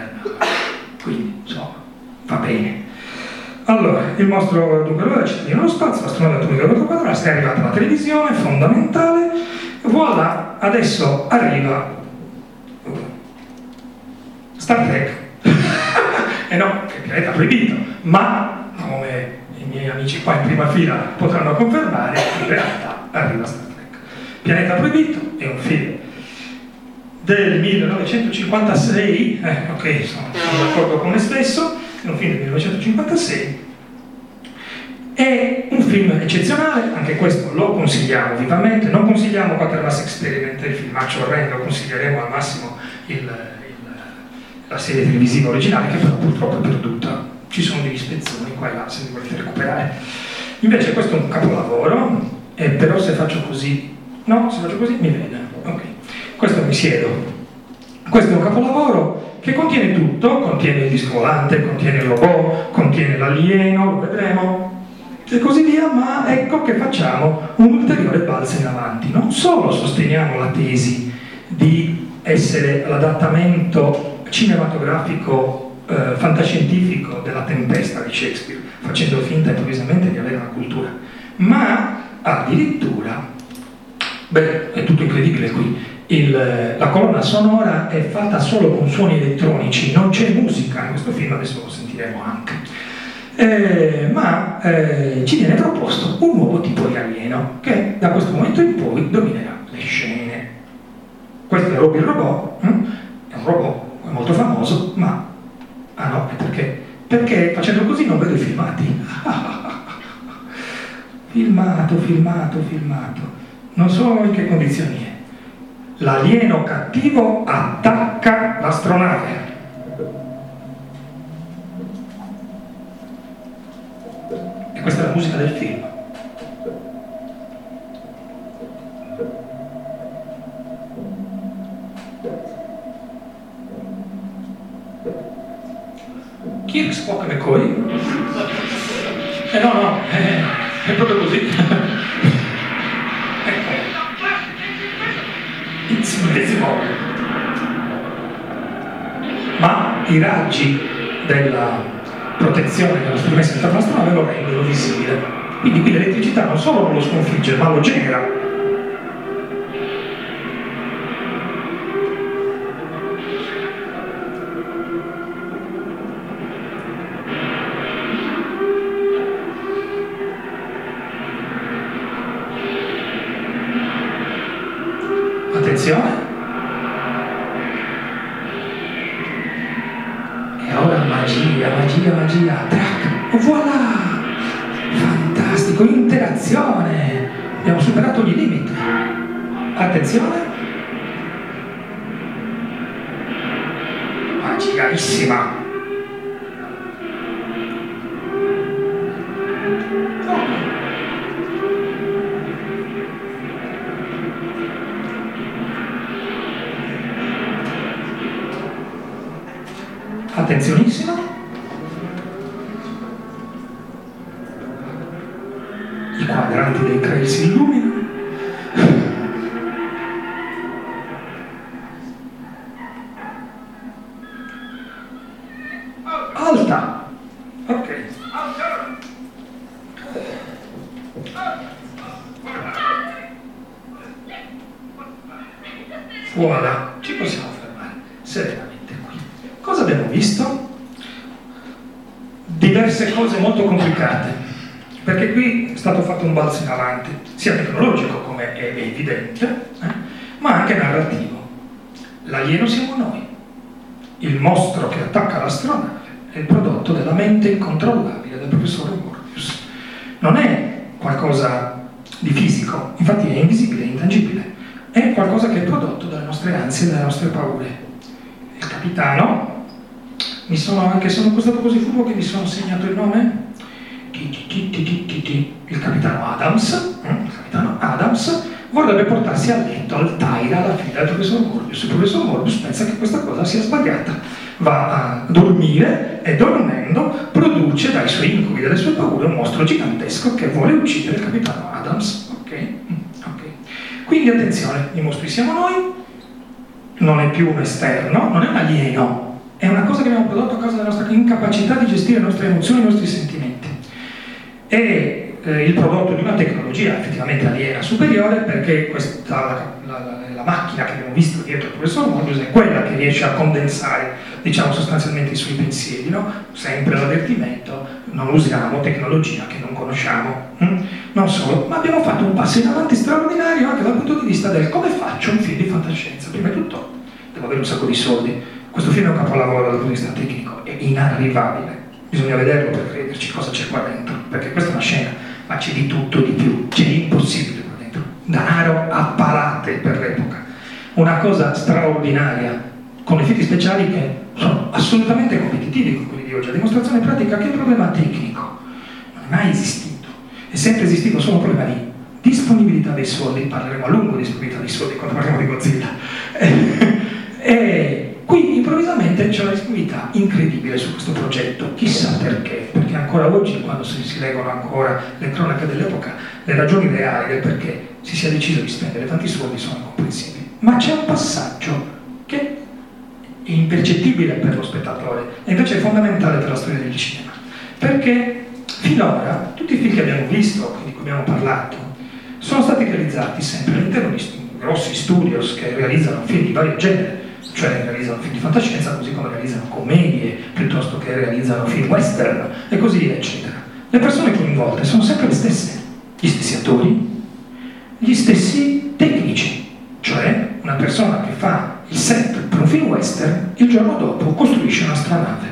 quindi insomma va bene. Allora, il mostro dunque lo è nello spazio, l'astronave atomica del quadrato, è arrivata la televisione, fondamentale, voilà, adesso arriva Star Trek e eh no, che pianeta proibito, ma come i miei amici qua in prima fila potranno confermare, in realtà arriva Star Trek. Pianeta proibito è un film del millenovecentocinquantasei, eh, ok, sono, sono d'accordo con me stesso, è un film del millenovecentocinquantasei, è un film eccezionale, anche questo lo consigliamo vivamente, non consigliamo Quatermass Experiment, il filmaccio orrendo, consiglieremo al massimo il, il, la serie televisiva originale che però purtroppo è perduta, ci sono degli spezzoni qua e là se li volete recuperare. Invece questo è un capolavoro, eh, però se faccio così, no, se faccio così mi vede, ok. Questo mi siedo. Questo è un capolavoro che contiene tutto, contiene il disco volante, contiene il robot, contiene l'alieno, lo vedremo, e così via, ma ecco che facciamo un ulteriore balzo in avanti. Non solo sosteniamo la tesi di essere l'adattamento cinematografico eh, fantascientifico della Tempesta di Shakespeare, facendo finta improvvisamente di avere una cultura, ma addirittura, beh, è tutto incredibile qui, il, la colonna sonora è fatta solo con suoni elettronici, non c'è musica in questo film, adesso lo sentiremo anche, eh, ma eh, ci viene proposto un nuovo tipo di alieno che da questo momento in poi dominerà le scene. Questo è Robbie il robot, hm? È un robot molto famoso, ma ah no, perché? Perché facendo così non vedo i filmati. filmato, filmato, filmato. Non so in che condizioni è. L'alieno cattivo attacca l'astronave. E questa è la musica del film. Kirk, Spock e McCoy. Eh no, no, eh, è proprio così. Ma i raggi della protezione dello strumento internazionale lo rendono visibile, quindi qui l'elettricità non solo non lo sconfigge ma lo genera. Attenzione. Magia, magia, track, voilà! Fantastico, interazione! Abbiamo superato ogni limite. Attenzione! Magicalissima! Oh. Attenzionissima! Dei trail si illuminano. Alta! Ok. Voilà, ci possiamo fermare serenamente qui. Cosa abbiamo visto? Diverse cose molto complicate. Perché qui è stato fatto un balzo in avanti, sia tecnologico, come è evidente, eh? ma anche narrativo. L'alieno siamo noi. Il mostro che attacca l'astronave è il prodotto della mente incontrollabile del professor Morbius. Non è qualcosa di fisico, infatti è invisibile, è intangibile. È qualcosa che è prodotto dalle nostre ansie e dalle nostre paure. Il capitano, mi sono anche sono stato così furbo che mi sono segnato il nome. Il capitano Adams, il capitano Adams vorrebbe portarsi a letto al Taira alla fila del professor Morbius. Il professor Morbius pensa che questa cosa sia sbagliata, va a dormire e dormendo produce dai suoi incubi, dalle sue paure, un mostro gigantesco che vuole uccidere il capitano Adams. Ok, ok. Quindi attenzione, i mostri siamo noi, non è più un esterno, non è un alieno, è una cosa che abbiamo prodotto a causa della nostra incapacità di gestire le nostre emozioni e i nostri sentimenti. È eh, il prodotto di una tecnologia effettivamente aliena superiore, perché questa, la, la, la macchina che abbiamo visto dietro il professor Morbius è quella che riesce a condensare, diciamo, sostanzialmente i suoi pensieri, no? Sempre l'avvertimento, non usiamo tecnologia che non conosciamo. Hm? Non solo, ma abbiamo fatto un passo in avanti straordinario anche dal punto di vista del come faccio un film di fantascienza. Prima di tutto devo avere un sacco di soldi. Questo film è un capolavoro dal punto di vista tecnico, è inarrivabile. Bisogna vederlo per crederci cosa c'è qua dentro, perché questa è una scena, ma c'è di tutto, di più, c'è di impossibile qua dentro. Danaro a palate per l'epoca. Una cosa straordinaria, con effetti speciali che sono assolutamente competitivi con quelli di oggi, a dimostrazione pratica che il problema tecnico non è mai esistito, è sempre esistito solo un problema di disponibilità dei soldi, parleremo a lungo di disponibilità dei soldi quando parliamo di Godzilla. E Quindi improvvisamente c'è una disponibilità incredibile su questo progetto, chissà perché, perché ancora oggi, quando si, si leggono ancora le cronache dell'epoca, le ragioni reali del perché si sia deciso di spendere tanti soldi sono comprensibili. Ma c'è un passaggio che è impercettibile per lo spettatore e invece è fondamentale per la storia del cinema, perché finora tutti i film che abbiamo visto, di cui abbiamo parlato, sono stati realizzati sempre all'interno di st- grossi studios che realizzano film di vario genere, cioè realizzano film di fantascienza così come realizzano commedie, piuttosto che realizzano film western e così via eccetera. Le persone coinvolte sono sempre le stesse, gli stessi attori, gli stessi tecnici, cioè una persona che fa il set per un film western il giorno dopo costruisce un'astronave,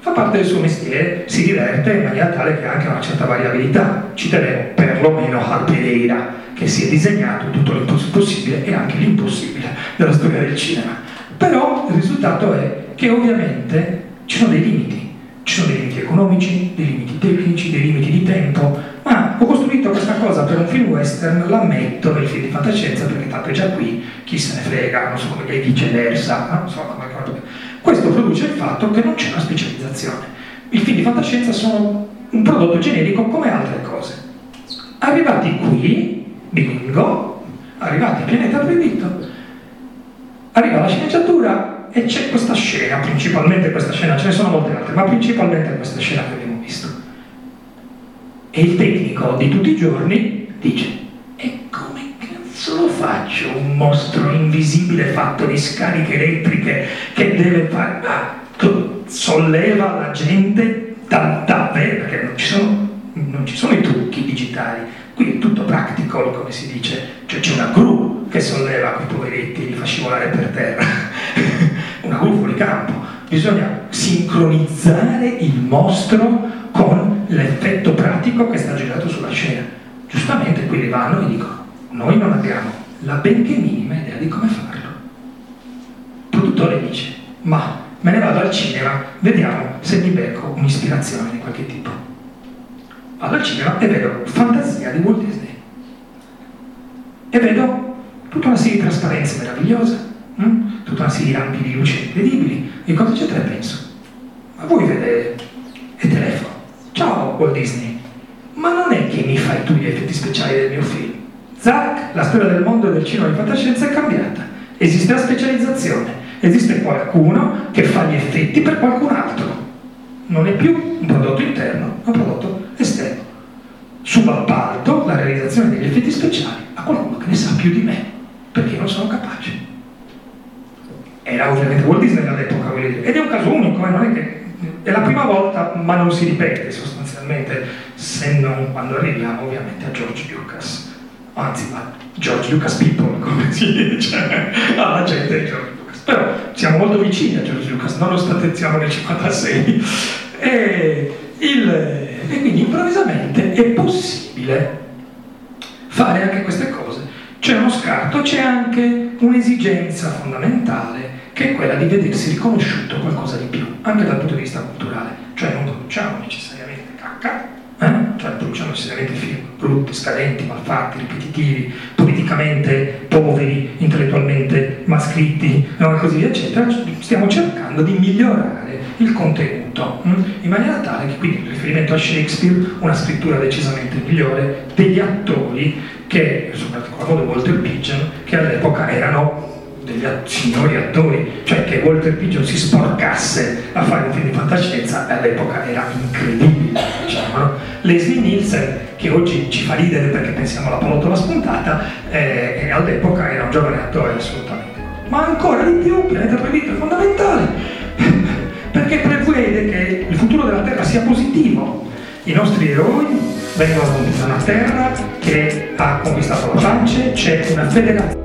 fa parte del suo mestiere, si diverte in maniera tale che ha anche una certa variabilità. Ci tenevo perlomeno al Pereira, che si è disegnato tutto l'impossibile e anche l'impossibile della storia del cinema. Però il risultato è che ovviamente ci sono dei limiti, ci sono dei limiti economici, dei limiti tecnici, dei limiti di tempo. Ma ho costruito questa cosa per un film western, la metto nel film di fantascienza perché tanto è già qui, chi se ne frega, non so come dire, viceversa, non so come. Questo produce il fatto che non c'è una specializzazione. I film di fantascienza sono un prodotto generico come altre cose. Arrivati qui, bingo, arrivati al pianeta predetto, arriva la sceneggiatura e c'è questa scena, principalmente questa scena, ce ne sono molte altre, ma principalmente questa scena che abbiamo visto. E il tecnico di tutti i giorni dice: e come solo faccio un mostro invisibile fatto di scariche elettriche che deve fare, ah, solleva la gente da, da beh, perché non ci sono, non ci sono i trucchi digitali, qui è tutto practical, come si dice, cioè c'è una gru che solleva quei poveretti, li fa scivolare per terra una gru fuori campo. Bisogna sincronizzare il mostro con l'effetto pratico che sta girato sulla scena. Giustamente quelli vanno e dicono: noi non abbiamo la benché minima idea di come farlo. Il produttore dice: ma me ne vado al cinema, vediamo se mi becco un'ispirazione di qualche tipo. Vado al cinema e vedo Fantasia di Walt Disney. E vedo tutta una serie di trasparenze meravigliose, hm? tutta una serie di ampi di luce incredibili. E cosa c'è tra e penso? Ma voi vedete? E telefono. Ciao Walt Disney, ma non è che mi fai tu gli effetti speciali del mio film? Zac, la storia del mondo del cinema di fantascienza è cambiata. Esiste la specializzazione, esiste qualcuno che fa gli effetti per qualcun altro. Non è più un prodotto interno, è un prodotto esterno. Subappalto la realizzazione degli effetti speciali a qualcuno che ne sa più di me, perché non sono capace. Era ovviamente Walt Disney all'epoca, voglio dire, ed è un caso unico, eh? Non è che è la prima volta, ma non si ripete sostanzialmente, se non quando arriviamo ovviamente a George Lucas. Anzi, ma George Lucas People, come si dice, alla gente di George Lucas. Però siamo molto vicini a George Lucas, nonostante siamo nel cinquantasei. E, il, e quindi improvvisamente è possibile fare anche queste cose. C'è uno scarto, c'è anche un'esigenza fondamentale, che è quella di vedersi riconosciuto qualcosa di più, anche dal punto di vista culturale. Cioè non produciamo necessariamente cacca, Eh? cioè produciamo necessariamente film brutti, scadenti, malfatti, ripetitivi, politicamente poveri, intellettualmente malscritti e così via eccetera. Stiamo cercando di migliorare il contenuto mh? in maniera tale che, quindi, in riferimento a Shakespeare, una scrittura decisamente migliore degli attori, che soprattutto Walter Pigeon, che all'epoca erano degli signori attori, cioè che Walter Pigeon si sporcasse a fare un film di fantascienza all'epoca era incredibile, diciamo, no? Leslie Nielsen, che oggi ci fa ridere perché pensiamo alla pallottola spuntata, eh, all'epoca era un giovane attore assolutamente, ma ancora di più Pianeta Proibito è fondamentale perché prevede che il futuro della Terra sia positivo. I nostri eroi vengono da una Terra che ha conquistato la pace, c'è una federazione.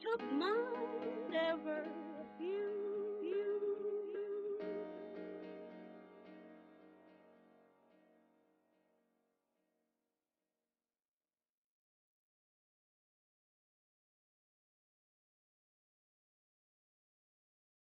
took mine ever a few